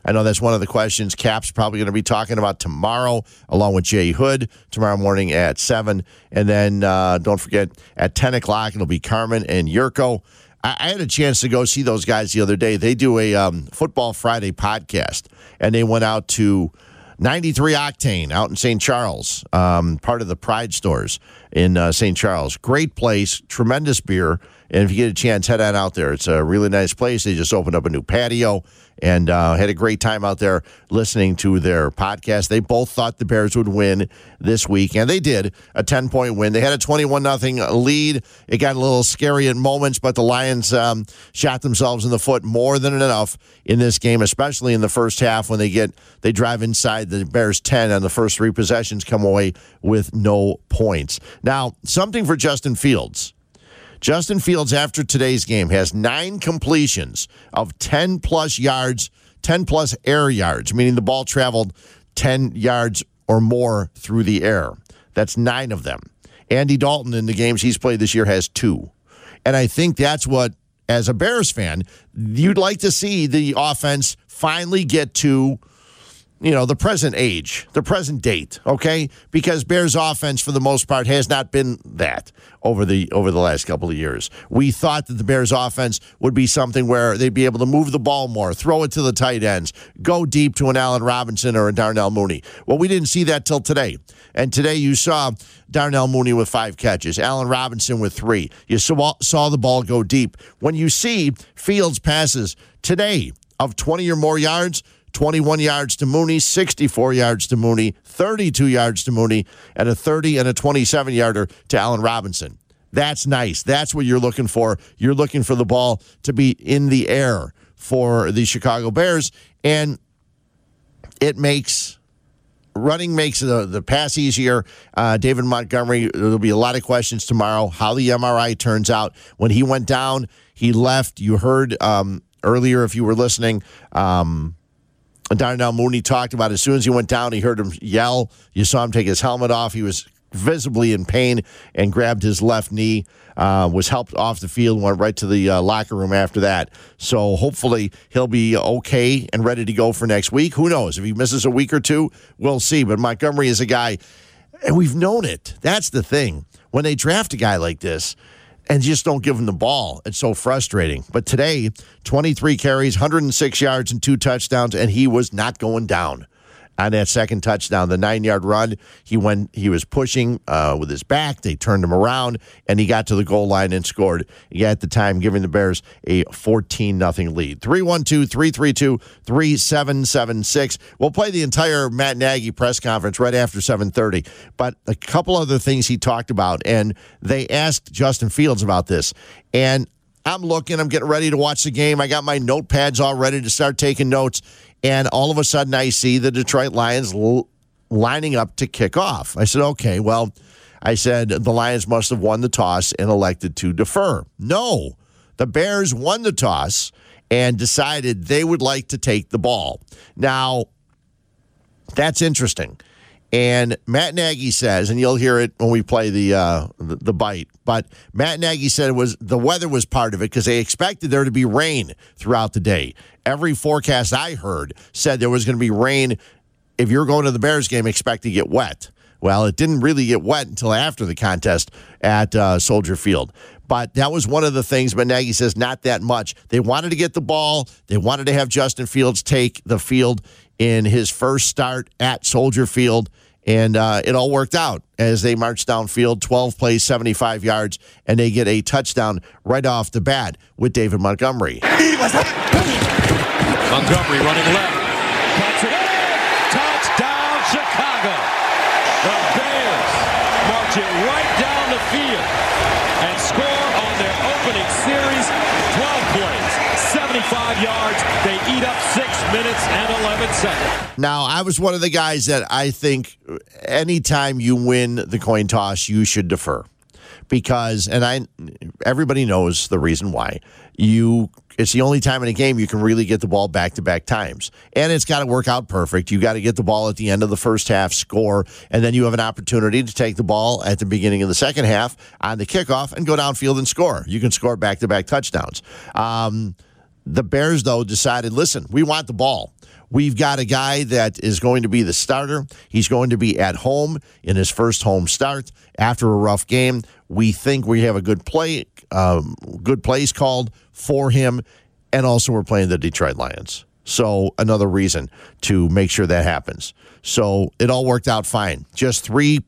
I know that's one of the questions Cap's probably going to be talking about tomorrow, along with Jay Hood, tomorrow morning at 7. And then don't forget, at 10 o'clock, it'll be Carmen and Yurko. I had a chance to go see those guys the other day. They do a Football Friday podcast, and they went out to 93 Octane out in St. Charles, part of the Pride stores in St. Charles. Great place, tremendous beer. And if you get a chance, head on out there. It's a really nice place. They just opened up a new patio and had a great time out there listening to their podcast. They both thought the Bears would win this week, and they did, a 10-point win. They had a 21-0 lead. It got a little scary in moments, but the Lions shot themselves in the foot more than enough in this game, especially in the first half when they drive inside the Bears 10 on the first three possessions, come away with no points. Now, something for Justin Fields. Justin Fields, after today's game, has 9 completions of 10-plus yards, 10-plus air yards, meaning the ball traveled 10 yards or more through the air. That's 9 of them. Andy Dalton, in the games he's played this year, has 2. And I think that's what, as a Bears fan, you'd like to see the offense finally get to, you know, the present age, the present date, okay? Because Bears offense, for the most part, has not been that over the last couple of years. We thought that the Bears offense would be something where they'd be able to move the ball more, throw it to the tight ends, go deep to an Allen Robinson or a Darnell Mooney. Well, we didn't see that till today. And today you saw Darnell Mooney with 5 catches, Allen Robinson with 3. You saw the ball go deep. When you see Fields passes today of 20 or more yards, 21 yards to Mooney, 64 yards to Mooney, 32 yards to Mooney, and a 30 and a 27-yarder to Allen Robinson. That's nice. That's what you're looking for. You're looking for the ball to be in the air for the Chicago Bears, and it makes running makes the pass easier. David Montgomery, there'll be a lot of questions tomorrow how the MRI turns out. When he went down, he left. You heard earlier, if you were listening, Darnell Mooney talked about as soon as he went down, he heard him yell. You saw him take his helmet off. He was visibly in pain and grabbed his left knee, was helped off the field, went right to the locker room after that. So hopefully he'll be okay and ready to go for next week. Who knows? If he misses a week or two, we'll see. But Montgomery is a guy, and we've known it. That's the thing. When they draft a guy like this, and just don't give him the ball. It's so frustrating. But today, 23 carries, 106 yards, and 2 touchdowns, and he was not going down on that second touchdown. The 9-yard run, he was pushing with his back. They turned him around, and he got to the goal line and scored. At the time, giving the Bears a 14-0 lead. 312-332-3776. We'll play the entire Matt Nagy press conference right after 7:30. But a couple other things he talked about, and they asked Justin Fields about this. And I'm getting ready to watch the game. I got my notepads all ready to start taking notes. And all of a sudden, I see the Detroit Lions lining up to kick off. I said, okay, well, the Lions must have won the toss and elected to defer. No, the Bears won the toss and decided they would like to take the ball. Now, that's interesting. And Matt Nagy says, and you'll hear it when we play the bite, but Matt Nagy said the weather was part of it because they expected there to be rain throughout the day. Every forecast I heard said there was going to be rain. If you're going to the Bears game, expect to get wet. Well, it didn't really get wet until after the contest at Soldier Field. But that was one of the things, but Nagy says not that much. They wanted to get the ball. They wanted to have Justin Fields take the field in his first start at Soldier Field, and it all worked out as they marched downfield, 12 plays, 75 yards, and they get a touchdown right off the bat with David Montgomery. Montgomery running left. Touchdown, Chicago. The Bears marching right down the field and score on their opening series, 12 plays, 75 yards. They eat up 6 minutes and 11 seconds. Now, I was one of the guys that I think anytime you win the coin toss, you should defer. Because, everybody knows the reason why. It's the only time in a game you can really get the ball back-to-back times. And it's got to work out perfect. You got to get the ball at the end of the first half, score, and then you have an opportunity to take the ball at the beginning of the second half on the kickoff and go downfield and score. You can score back-to-back touchdowns. The Bears, though, decided, listen, we want the ball. We've got a guy that is going to be the starter. He's going to be at home in his first home start after a rough game. We think we have a good plays called for him, and also we're playing the Detroit Lions. So another reason to make sure that happens. So it all worked out fine. Just 3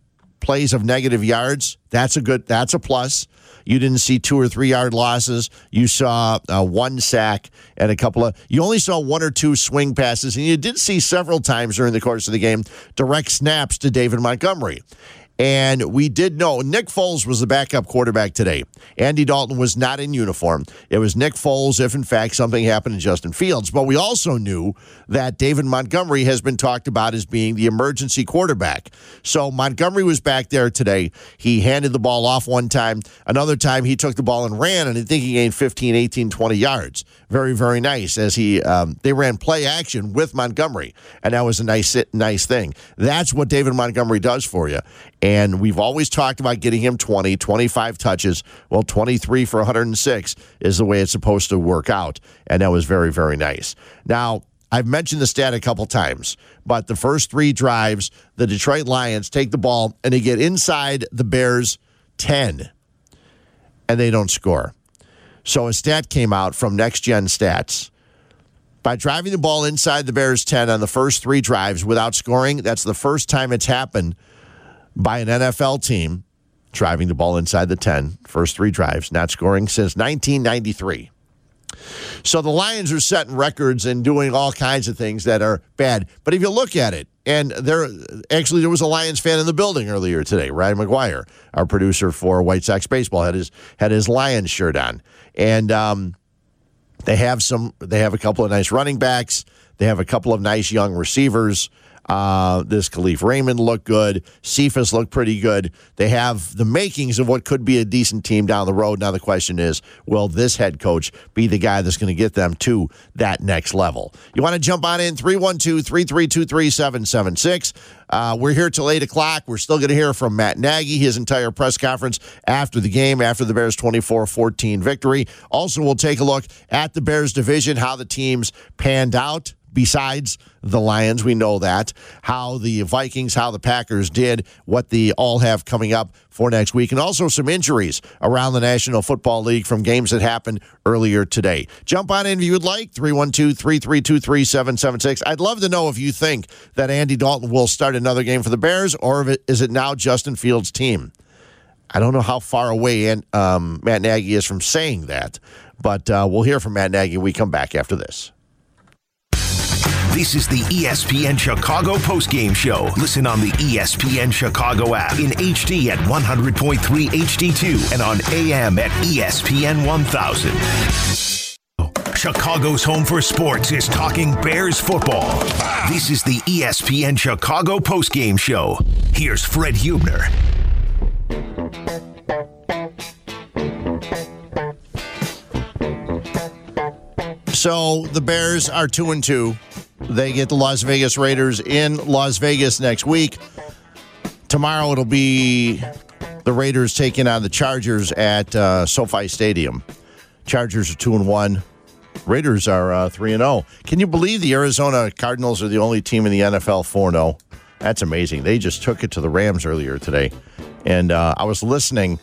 plays of negative yards. That's a plus. You didn't see 2 or 3 yard losses. You saw one sack and a couple of, you only saw 1 or 2 swing passes. And you did see several times during the course of the game, direct snaps to David Montgomery. And we did know Nick Foles was the backup quarterback today. Andy Dalton was not in uniform. It was Nick Foles if, in fact, something happened to Justin Fields. But we also knew that David Montgomery has been talked about as being the emergency quarterback. So Montgomery was back there today. He handed the ball off one time. Another time he took the ball and ran, and I think he gained 15, 18, 20 yards. Very, very nice as he they ran play action with Montgomery, and that was a nice thing. That's what David Montgomery does for you. And we've always talked about getting him 20, 25 touches. Well, 23 for 106 is the way it's supposed to work out. And that was very, very nice. Now, I've mentioned the stat a couple times, but the first 3 drives, the Detroit Lions take the ball and they get inside the Bears 10, and they don't score. So a stat came out from Next Gen Stats. By driving the ball inside the Bears 10 on the first 3 drives without scoring, that's the first time it's happened by an NFL team, driving the ball inside the 10, first 3 drives, not scoring since 1993. So the Lions are setting records and doing all kinds of things that are bad. But if you look at it, and there was a Lions fan in the building earlier today, Ryan McGuire, our producer for White Sox Baseball, had his Lions shirt on. And they have a couple of nice running backs. They have a couple of nice young receivers. This Kalif Raymond looked good. Cephas looked pretty good. They have the makings of what could be a decent team down the road. Now the question is, will this head coach be the guy that's going to get them to that next level? You want to jump on in, 312-332-3776. We're here till 8 o'clock. We're still going to hear from Matt Nagy, his entire press conference after the game, after the Bears' 24-14 victory. Also, we'll take a look at the Bears' division, how the teams panned out. Besides the Lions, we know that. How the Vikings, how the Packers did, what they all have coming up for next week, and also some injuries around the National Football League from games that happened earlier today. Jump on in if you would like, 312-332-3776. I'd love to know if you think that Andy Dalton will start another game for the Bears, or is it now Justin Fields' team? I don't know how far away Matt Nagy is from saying that, but we'll hear from Matt Nagy when we come back after this. This is the ESPN Chicago postgame show. Listen on the ESPN Chicago app in HD at 100.3 HD2 and on AM at ESPN 1000. Chicago's home for sports is talking Bears football. This is the ESPN Chicago postgame show. Here's Fred Huebner. So the Bears are 2-2. They get the Las Vegas Raiders in Las Vegas next week. Tomorrow it'll be the Raiders taking on the Chargers at SoFi Stadium. Chargers are 2-1. Raiders are 3-0. Can you believe the Arizona Cardinals are the only team in the NFL 4-0? That's amazing. They just took it to the Rams earlier today. And I was listening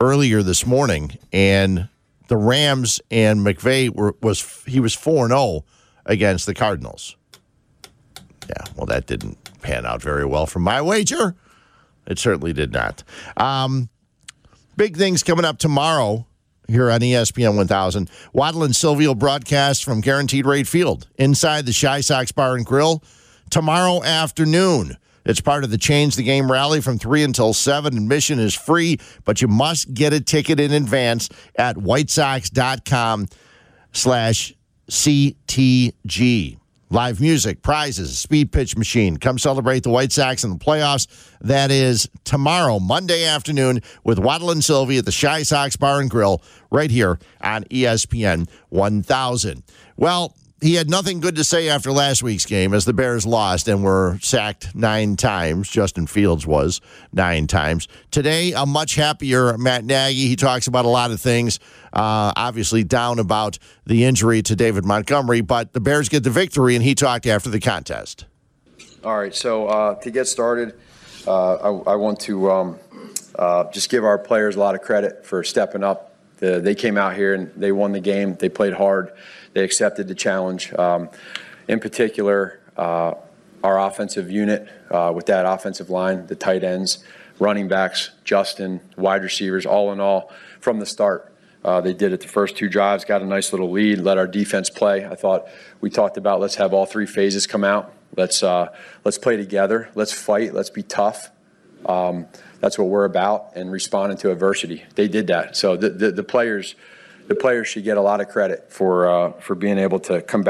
earlier this morning, and the Rams and McVay was 4-0 against the Cardinals. Yeah, well, that didn't pan out very well from my wager. It certainly did not. Big things coming up tomorrow here on ESPN 1000. Waddle and Silvio broadcast from Guaranteed Rate Field inside the Chi Sox Bar and Grill tomorrow afternoon. It's part of the Change the Game rally from 3 until 7. Admission is free, but you must get a ticket in advance at whitesox.com/CTG. Live music, prizes, speed pitch machine. Come celebrate the White Sox in the playoffs. That is tomorrow, Monday afternoon, with Waddle and Sylvie at the Chi Sox Bar and Grill right here on ESPN 1000. Well, he had nothing good to say after last week's game as the Bears lost and were sacked 9 times. Justin Fields was 9 times. Today, a much happier Matt Nagy. He talks about a lot of things, obviously down about the injury to David Montgomery, but the Bears get the victory, and he talked after the contest. All right, so to get started, I want to just give our players a lot of credit for stepping up. They came out here and they won the game. They played hard. They accepted the challenge. In particular, our offensive unit with that offensive line, the tight ends, running backs, Justin, wide receivers, all in all, from the start. They did it the first two drives, got a nice little lead, let our defense play. I thought we talked about let's have all three phases come out. Let's play together. Let's fight. Let's be tough. That's what we're about, and responding to adversity. They did that. So the players should get a lot of credit for being able to come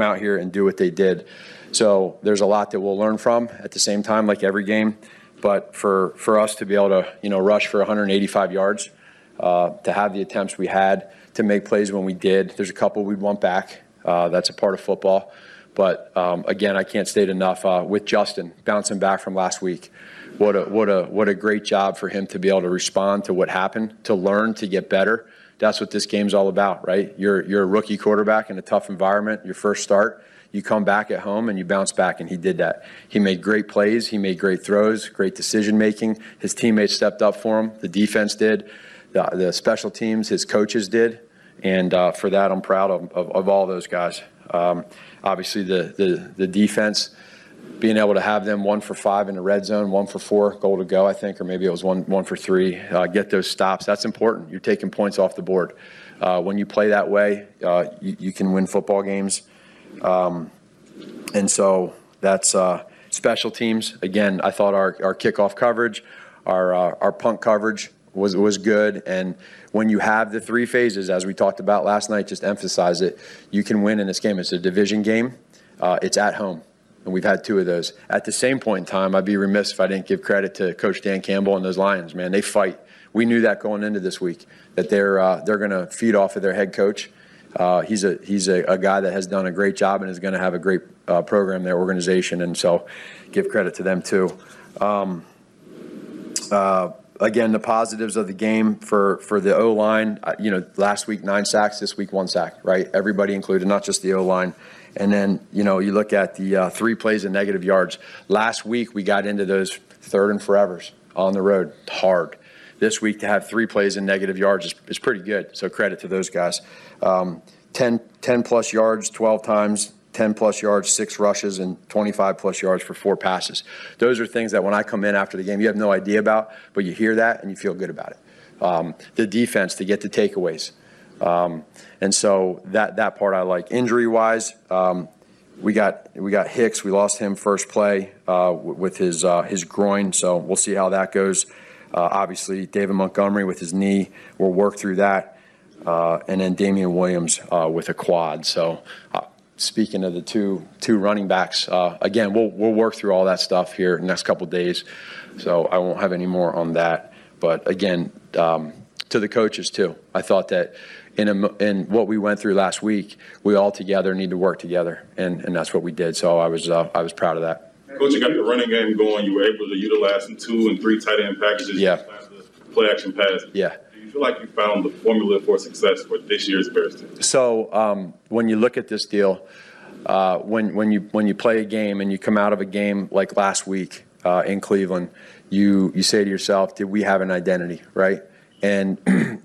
out here and do what they did. So there's a lot that we'll learn from at the same time, like every game. But for us to be able to, you know, rush for 185 yards, to have the attempts we had, to make plays when we did, there's a couple we'd want back. That's a part of football. But again, I can't state enough with Justin bouncing back from last week. What a great job for him to be able to respond to what happened, to learn, to get better. That's what this game's all about, right? You're a rookie quarterback in a tough environment, your first start. You come back at home and you bounce back, and he did that. He made great plays. He made great throws, great decision-making. His teammates stepped up for him. The defense did. The special teams, his coaches did. And for that, I'm proud of all those guys. Obviously, the defense, being able to have them 1 for 5 in the red zone, 1 for 4, goal to go, I think, or maybe it was one for three, get those stops. That's important. You're taking points off the board. When you play that way, you can win football games. And so that's special teams. Again, I thought our kickoff coverage, our punt coverage was good. And when you have the three phases, as we talked about last night, just emphasize it, you can win in this game. It's a division game. It's at home. And we've had two of those. At the same point in time, I'd be remiss if I didn't give credit to Coach Dan Campbell and those Lions. Man, they fight. We knew that going into this week, that they're going to feed off of their head coach. He's a guy that has done a great job and is going to have a great program, their organization, and so give credit to them too. Again, the positives of the game for the O-line, you know, last week 9 sacks, this week 1 sack, right? Everybody included, not just the O-line. And then, you know, you look at the 3 plays of negative yards. Last week we got into those third and forevers on the road hard. This week to have 3 plays in negative yards is pretty good, so credit to those guys. 10-plus yards 12 times, 10-plus yards 6 rushes, and 25-plus yards for 4 passes. Those are things that when I come in after the game, you have no idea about, but you hear that and you feel good about it. The defense, to get the takeaways. And so that part I like. Injury-wise, we got Hicks. We lost him first play with his groin, so we'll see how that goes. Obviously, David Montgomery with his knee, we'll work through that. And then Damian Williams with a quad. So speaking of the two running backs, again, we'll work through all that stuff here in the next couple days. So I won't have any more on that. But, again, to the coaches, too, I thought that in what we went through last week, we all together need to work together, and that's what we did. So I was proud of that. Coach, you got the running game going. You were able to utilize some 2 and 3 tight end packages. Yeah. Play action passes. Yeah. Do you feel like you found the formula for success for this year's Bears team? So when you look at this deal, when you play a game and you come out of a game like last week in Cleveland, you say to yourself, did we have an identity, right? And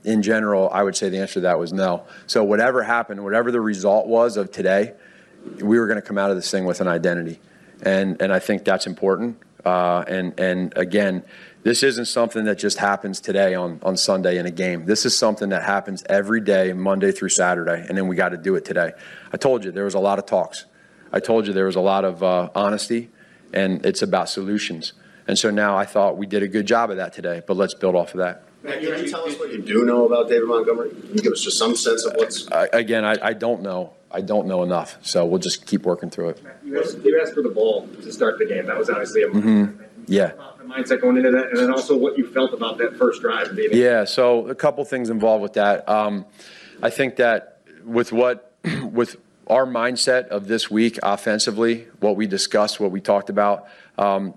in general, I would say the answer to that was no. So whatever happened, whatever the result was of today, we were going to come out of this thing with an identity. And I think that's important. And again, this isn't something that just happens today on Sunday in a game. This is something that happens every day, Monday through Saturday, and then we got to do it today. I told you there was a lot of talks. I told you there was a lot of honesty, and it's about solutions. And so now I thought we did a good job of that today, but let's build off of that. Matt, can you tell us what you do know about David Montgomery? Can you give us just some sense of what's – Again, I don't know. I don't know enough, so we'll just keep working through it. You asked for the ball to start the game. That was obviously a mindset thing. Yeah. The mindset going into that, and then also what you felt about that first drive. David. Yeah, so a couple things involved with that. I think that with our mindset of this week offensively, what we discussed, what we talked about,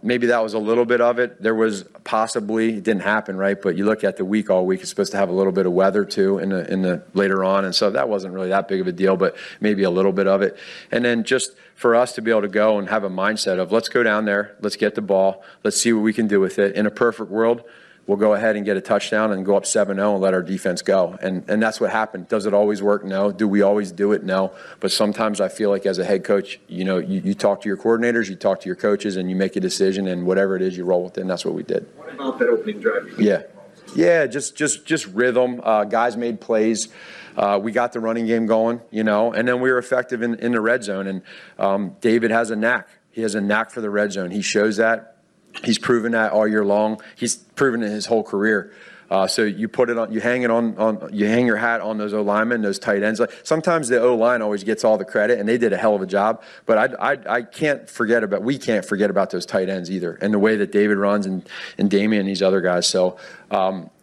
maybe that was a little bit of it. There was possibly, it didn't happen, right? But you look at the week, all week, it's supposed to have a little bit of weather too in the later on. And so that wasn't really that big of a deal, but maybe a little bit of it. And then just for us to be able to go and have a mindset of let's go down there, let's get the ball, let's see what we can do with it. In a perfect world, we'll go ahead and get a touchdown and go up 7-0 and let our defense go. And that's what happened. Does it always work? No. Do we always do it? No. But sometimes I feel like as a head coach, you know, you talk to your coordinators, you talk to your coaches, and you make a decision, and whatever it is, you roll with it, and that's what we did. What about that opening drive? Yeah, just rhythm. Guys made plays. We got the running game going, you know, and then we were effective in the red zone. And David has a knack. He has a knack for the red zone. He shows that. He's proven that all year long. He's proven it his whole career. So you put it on, you hang it on, you hang your hat on those O linemen, those tight ends. Sometimes the O line always gets all the credit, and they did a hell of a job. But I can't forget about, we can't forget about those tight ends either, and the way that David runs and Damian and these other guys. So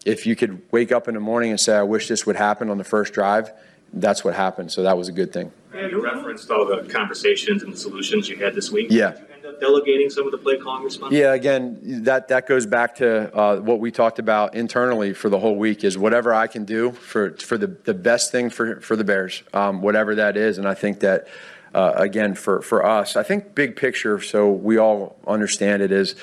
if you could wake up in the morning and say, I wish this would happen on the first drive, that's what happened. So that was a good thing. You referenced all the conversations and the solutions you had this week. Yeah. Delegating some of the play calling responsibility? Yeah, again, that goes back to what we talked about internally for the whole week, is whatever I can do for the best thing for the Bears, whatever that is. And I think that, again, for us, I think big picture, so we all understand it, is,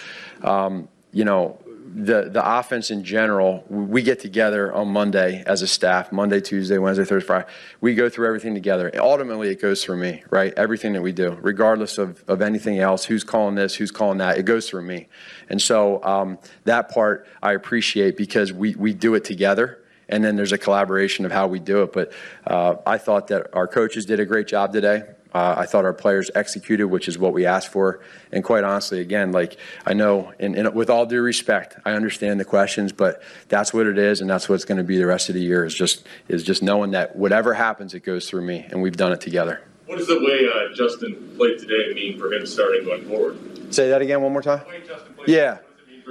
you know, the offense in general. We get together on Monday as a staff, Monday, Tuesday, Wednesday, Thursday, Friday. We go through everything together. Ultimately, it goes through me, right? Everything that we do, regardless of anything else, who's calling this, who's calling that, it goes through me. And so that part I appreciate, because we do it together, and then there's a collaboration of how we do it. But I thought that our coaches did a great job today. I thought our players executed, which is what we asked for. And quite honestly, again, like, I know, and with all due respect, I understand the questions, but that's what it is, and that's what's going to be the rest of the year, is just knowing that whatever happens, it goes through me, and we've done it together. What does the way Justin played today mean for him starting going forward? Say that again one more time? Yeah.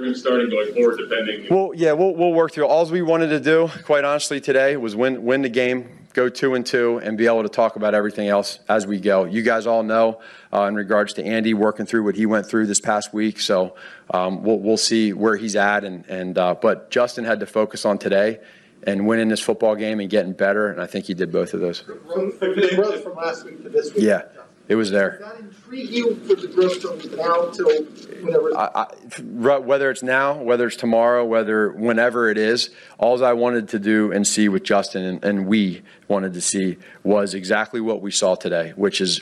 Him starting going forward, depending. Well, yeah, we'll work through. All we wanted to do, quite honestly, today was win the game, go 2-2, and be able to talk about everything else as we go. You guys all know in regards to Andy working through what he went through this past week, so we'll see where he's at. But Justin had to focus on today and winning this football game and getting better, and I think he did both of those. The growth from last week to this week. Yeah. It was there. Does that intrigue you for the growth from now till whenever? Whether it's now, whether it's tomorrow, whenever it is, all I wanted to do and see with Justin and we wanted to see was exactly what we saw today, which is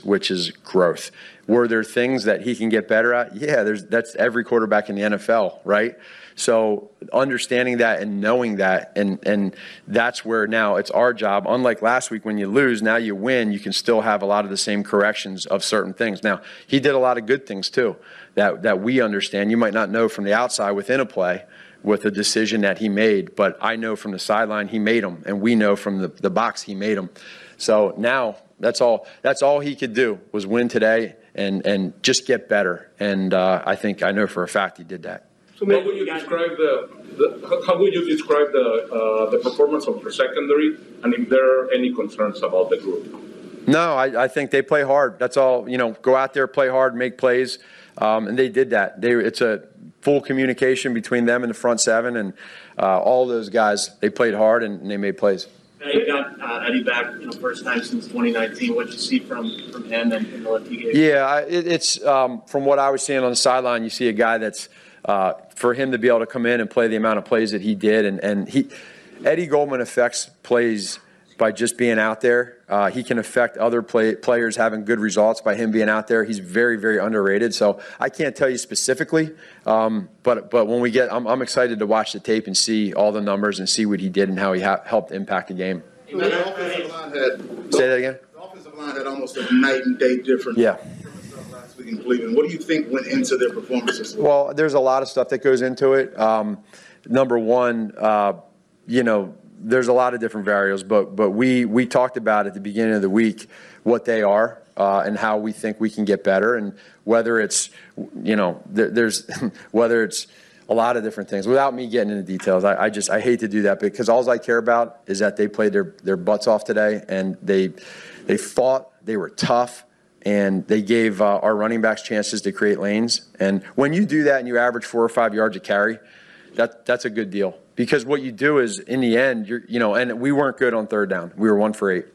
growth. Were there things that he can get better at? Yeah, that's every quarterback in the NFL, right? So understanding that and knowing that, and that's where now it's our job. Unlike last week when you lose, now you win, you can still have a lot of the same corrections of certain things. Now, he did a lot of good things too that we understand. You might not know from the outside within a play with a decision that he made, but I know from the sideline he made them, and we know from the box he made them. So now that's all he could do was win today and just get better. And I think I know for a fact he did that. So how would you describe the performance of the secondary, and if there are any concerns about the group? No, I think they play hard. That's all. You know, go out there, play hard, make plays, and they did that. It's a full communication between them and the front seven, and all those guys. They played hard and they made plays. Now you got Eddie back, you know, first time since 2019. What you see from him and the left he gave? Yeah, it's from what I was seeing on the sideline. You see a guy that's. For him to be able to come in and play the amount of plays that he did. And Eddie Goldman affects plays by just being out there. He can affect other players having good results by him being out there. He's very, very underrated. So I can't tell you specifically, but when we get – I'm excited to watch the tape and see all the numbers and see what he did and how he helped impact the game. Say that again? The offensive line had almost a night and day difference. Yeah. In Cleveland. What do you think went into their performances? Well, there's a lot of stuff that goes into it. Number one, you know, there's a lot of different variables, but we talked about at the beginning of the week what they are and how we think we can get better, and whether it's, you know, there's whether it's a lot of different things. Without me getting into details, I hate to do that, because all I care about is that they played their butts off today, and they fought, they were tough. And they gave our running backs chances to create lanes. And when you do that and you average 4 or 5 yards a carry, that's a good deal. Because what you do is, in the end, and we weren't good on third down. We were 1 for 8.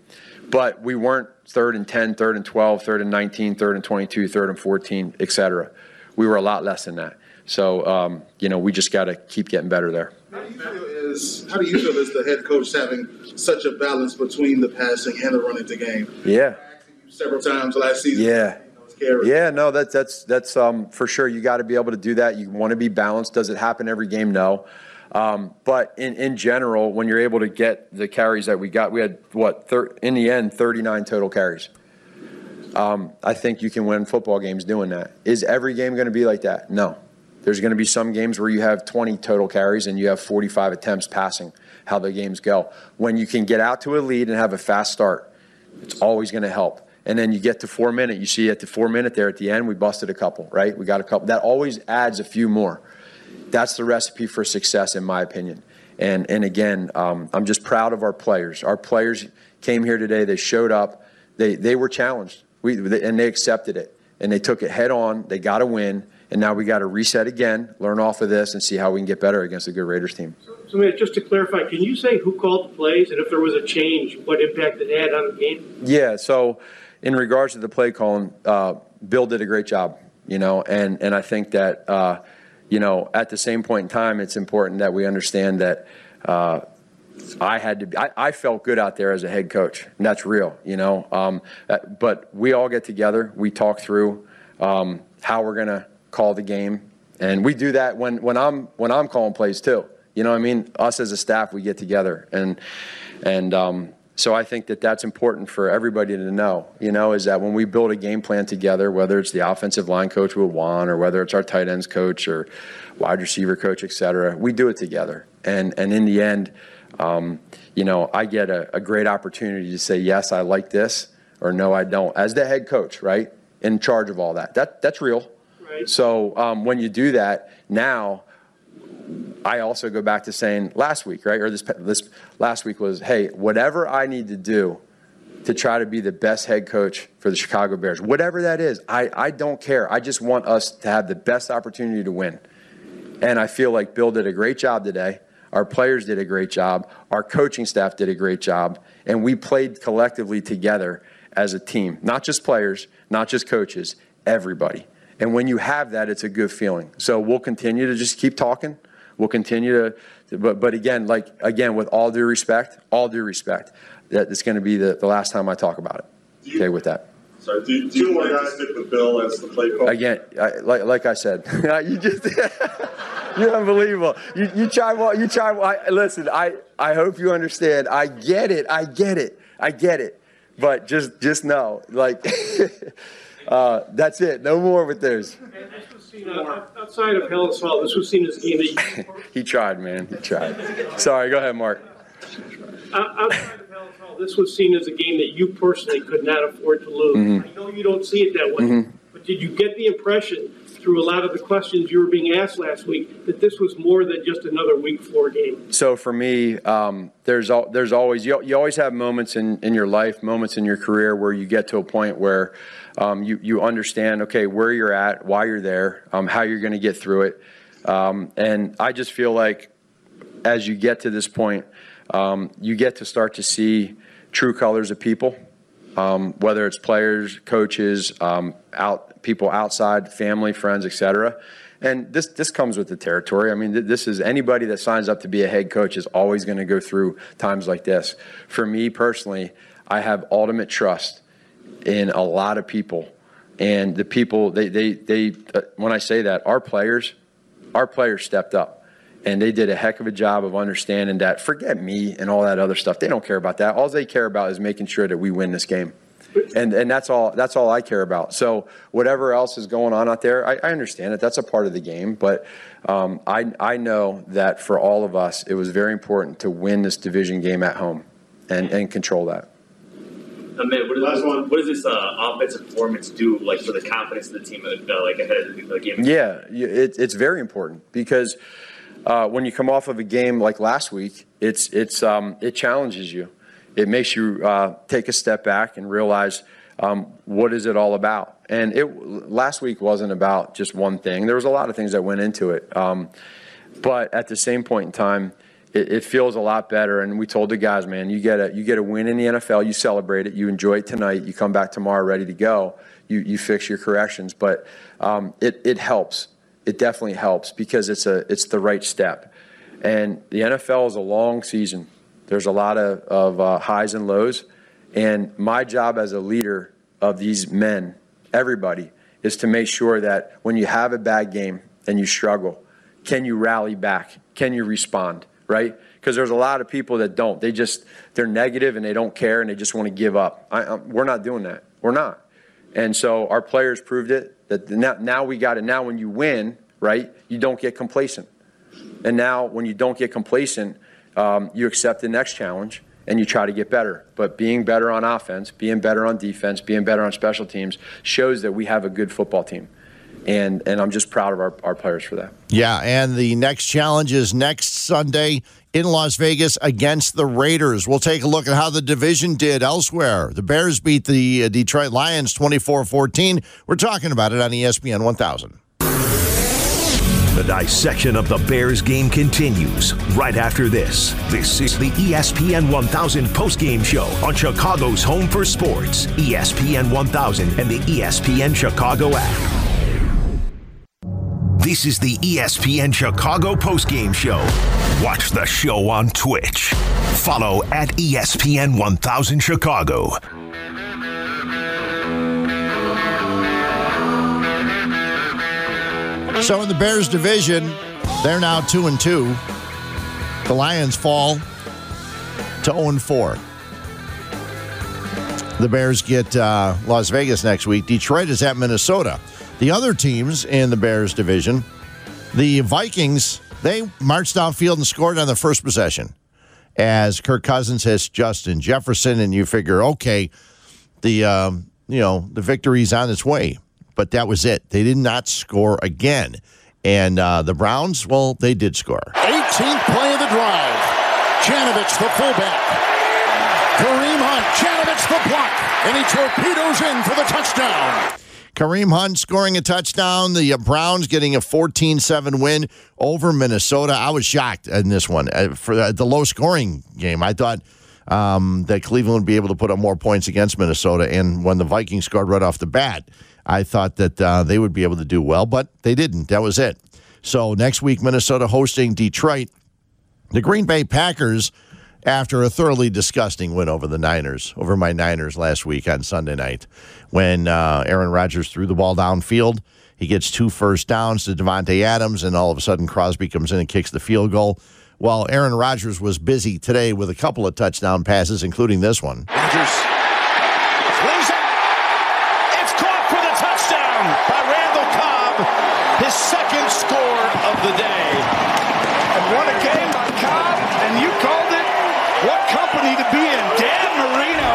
But we weren't 3rd and 10, 3rd and 12, 3rd and 19, 3rd and 22, 3rd and 14, et cetera. We were a lot less than that. So, you know, we just got to keep getting better there. How do you feel is the head coach having such a balance between the passing and the running to game? Yeah. Several times last season. Yeah. Yeah, no, that's for sure. You got to be able to do that. You want to be balanced. Does it happen every game? No. But in general, when you're able to get the carries that we got, we had, in the end, 39 total carries. I think you can win football games doing that. Is every game going to be like that? No. There's going to be some games where you have 20 total carries and you have 45 attempts passing, how the games go. When you can get out to a lead and have a fast start, it's always going to help. And then you get to 4 minute. You see at the 4 minute there at the end, we busted a couple, right? We got a couple. That always adds a few more. That's the recipe for success, in my opinion. And again, I'm just proud of our players. Our players came here today. They showed up. They were challenged. And they accepted it. And they took it head on. They got a win. And now we got to reset again, learn off of this, and see how we can get better against a good Raiders team. So, Matt, just to clarify, can you say who called the plays and if there was a change, what impact it had on the game? Yeah, so in regards to the play calling, Bill did a great job, you know, and I think that, you know, at the same point in time, it's important that we understand that I felt good out there as a head coach, and that's real, you know. But we all get together. We talk through how we're going to call the game, and we do that when I'm calling plays too. You know what I mean? Us as a staff, we get together, and so I think that that's important for everybody to know. You know, is that when we build a game plan together, whether it's the offensive line coach with Juan, or whether it's our tight ends coach or wide receiver coach, et cetera, we do it together, and in the end, you know, I get a great opportunity to say yes, I like this, or no, I don't, as the head coach, right, in charge of all that. That's real. So when you do that now, I also go back to saying last week, right, or this last week was, hey, whatever I need to do to try to be the best head coach for the Chicago Bears, whatever that is, I don't care. I just want us to have the best opportunity to win. And I feel like Bill did a great job today. Our players did a great job. Our coaching staff did a great job. And we played collectively together as a team, not just players, not just coaches, everybody. And when you have that, it's a good feeling. So we'll continue to just keep talking. We'll continue to but again, with all due respect, that it's going to be the last time I talk about it. Okay, with that. Sorry, do you want to stick with Bill as the play call? Again, like I said, you just you're unbelievable. You try. Listen, I hope you understand. I get it. But just know, like. That's it. No more with theirs. Outside of Helen's fault, this was seen as game that you... He tried, man. He tried. Sorry, go ahead, Mark. Outside of Helen's fault, this was seen as a game that you personally could not afford to lose. Mm-hmm. I know you don't see it that way, but did you get the impression through a lot of the questions you were being asked last week that this was more than just another Week 4 game? So for me, there's always you always have moments in your life, moments in your career where you get to a point where you understand, okay, where you're at, why you're there, how you're going to get through it. And I just feel like as you get to this point, you get to start to see true colors of people, whether it's players, coaches, people outside, family, friends, et cetera. And this comes with the territory. I mean, this is anybody that signs up to be a head coach is always going to go through times like this. For me personally, I have ultimate trust in a lot of people, and the people they when I say that, our players stepped up, and they did a heck of a job of understanding that. Forget me and all that other stuff. They don't care about that. All they care about is making sure that we win this game, and that's all I care about. So whatever else is going on out there, I understand it. That's a part of the game, but I know that for all of us, it was very important to win this division game at home and control that. Matt, what does this offensive performance do, like, for the confidence of the team, like ahead of the game? Yeah, it's very important because when you come off of a game like last week, it challenges you. It makes you take a step back and realize what is it all about. And last week wasn't about just one thing. There was a lot of things that went into it, but at the same point in time, it feels a lot better. And we told the guys, man, you get a win in the NFL, you celebrate it, you enjoy it tonight, you come back tomorrow ready to go, you fix your corrections. But it helps. it definitely helps because it's the right step. And the NFL is a long season. There's a lot of highs and lows. And my job as a leader of these men, everybody, is to make sure that when you have a bad game and you struggle, can you rally back? Can you respond, right? Because there's a lot of people that don't. They're negative and they don't care and they just want to give up. We're not doing that. We're not. And so our players proved it. That now we got it. Now when you win, right, you don't get complacent. And now when you don't get complacent, you accept the next challenge and you try to get better. But being better on offense, being better on defense, being better on special teams shows that we have a good football team. And I'm just proud of our players for that. Yeah, and the next challenge is next Sunday in Las Vegas against the Raiders. We'll take a look at how the division did elsewhere. The Bears beat the Detroit Lions 24-14. We're talking about it on ESPN 1000. The dissection of the Bears game continues right after this. This is the ESPN 1000 postgame show on Chicago's home for sports, ESPN 1000 and the ESPN Chicago app. This is the ESPN Chicago postgame show. Watch the show on Twitch. Follow at ESPN 1000 Chicago. So in the Bears division, they're now 2-2. The Lions fall to 0-4. The Bears get Las Vegas next week. Detroit is at Minnesota. The other teams in the Bears division, the Vikings, they marched downfield and scored on the first possession as Kirk Cousins hits Justin Jefferson, and you figure, okay, the victory's on its way. But that was it. They did not score again. And the Browns, well, they did score. 18th play of the drive. Janovich, the fullback. Kareem Hunt, Janovich, the block, and he torpedoes in for the touchdown. Kareem Hunt scoring a touchdown. The Browns getting a 14-7 win over Minnesota. I was shocked in this one. For the low-scoring game, I thought that Cleveland would be able to put up more points against Minnesota. And when the Vikings scored right off the bat, I thought that they would be able to do well, but they didn't. That was it. So next week, Minnesota hosting Detroit. The Green Bay Packers, after a thoroughly disgusting win over the Niners, over my Niners last week on Sunday night, when Aaron Rodgers threw the ball downfield. He gets 2 first downs to Devontae Adams, and all of a sudden Crosby comes in and kicks the field goal. Well, Aaron Rodgers was busy today with a couple of touchdown passes, including this one. Rodgers throws it. It's caught for the touchdown by Randall Cobb, his second score of the day. And what a game by Cobb, and you called it. What company to be in, Dan Marino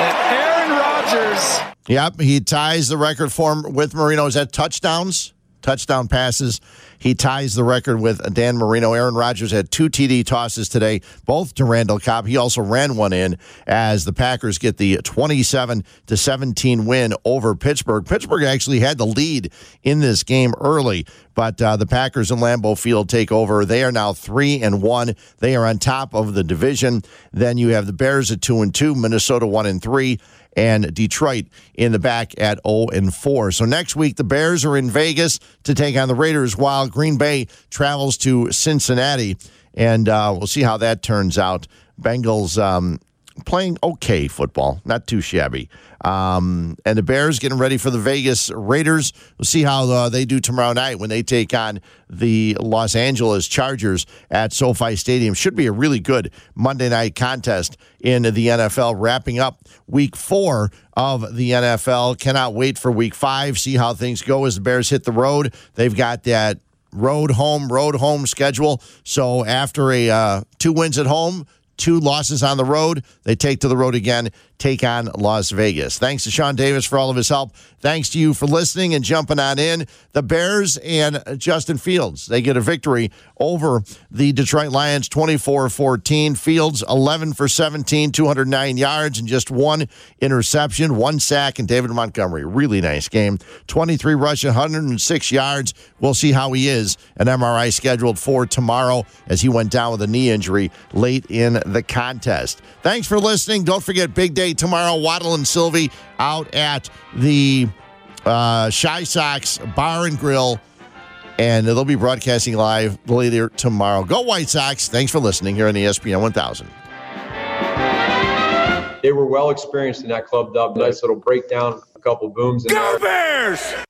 and Aaron Rodgers. Yep, he ties the record form with Marino. Is that touchdowns? Touchdown passes. He ties the record with Dan Marino. Aaron Rodgers had 2 TD tosses today, both to Randall Cobb. He also ran one in as the Packers get the 27-17 win over Pittsburgh. Pittsburgh actually had the lead in this game early, but the Packers in Lambeau Field take over. They are now 3-1. They are on top of the division. Then you have the Bears at 2-2, Minnesota 1-3, and Detroit in the back at 0-4. So next week, the Bears are in Vegas to take on the Raiders, while Green Bay travels to Cincinnati, and we'll see how that turns out. Bengals playing okay football, not too shabby. And the Bears getting ready for the Vegas Raiders. We'll see how they do tomorrow night when they take on the Los Angeles Chargers at SoFi Stadium. Should be a really good Monday night contest in the NFL, wrapping up week 4 of the NFL. Cannot wait for week 5. See how things go as the Bears hit the road. They've got that road home schedule. So after a 2 wins at home, 2 losses on the road, they take to the road again, take on Las Vegas. Thanks to Sean Davis for all of his help. Thanks to you for listening and jumping on in. The Bears and Justin Fields, they get a victory over the Detroit Lions 24-14. Fields 11 for 17, 209 yards, and just 1 interception, 1 sack, and David Montgomery. Really nice game. 23 rushes, 106 yards. We'll see how he is. An MRI scheduled for tomorrow as he went down with a knee injury late in the contest. Thanks for listening. Don't forget, big day tomorrow. Waddle and Sylvie out at the Shy Sox Bar and Grill And they'll be broadcasting live later tomorrow. Go White Sox. Thanks for listening here on ESPN 1000. They were well experienced in that club dub. Nice little breakdown, a couple booms in there. Go Bears!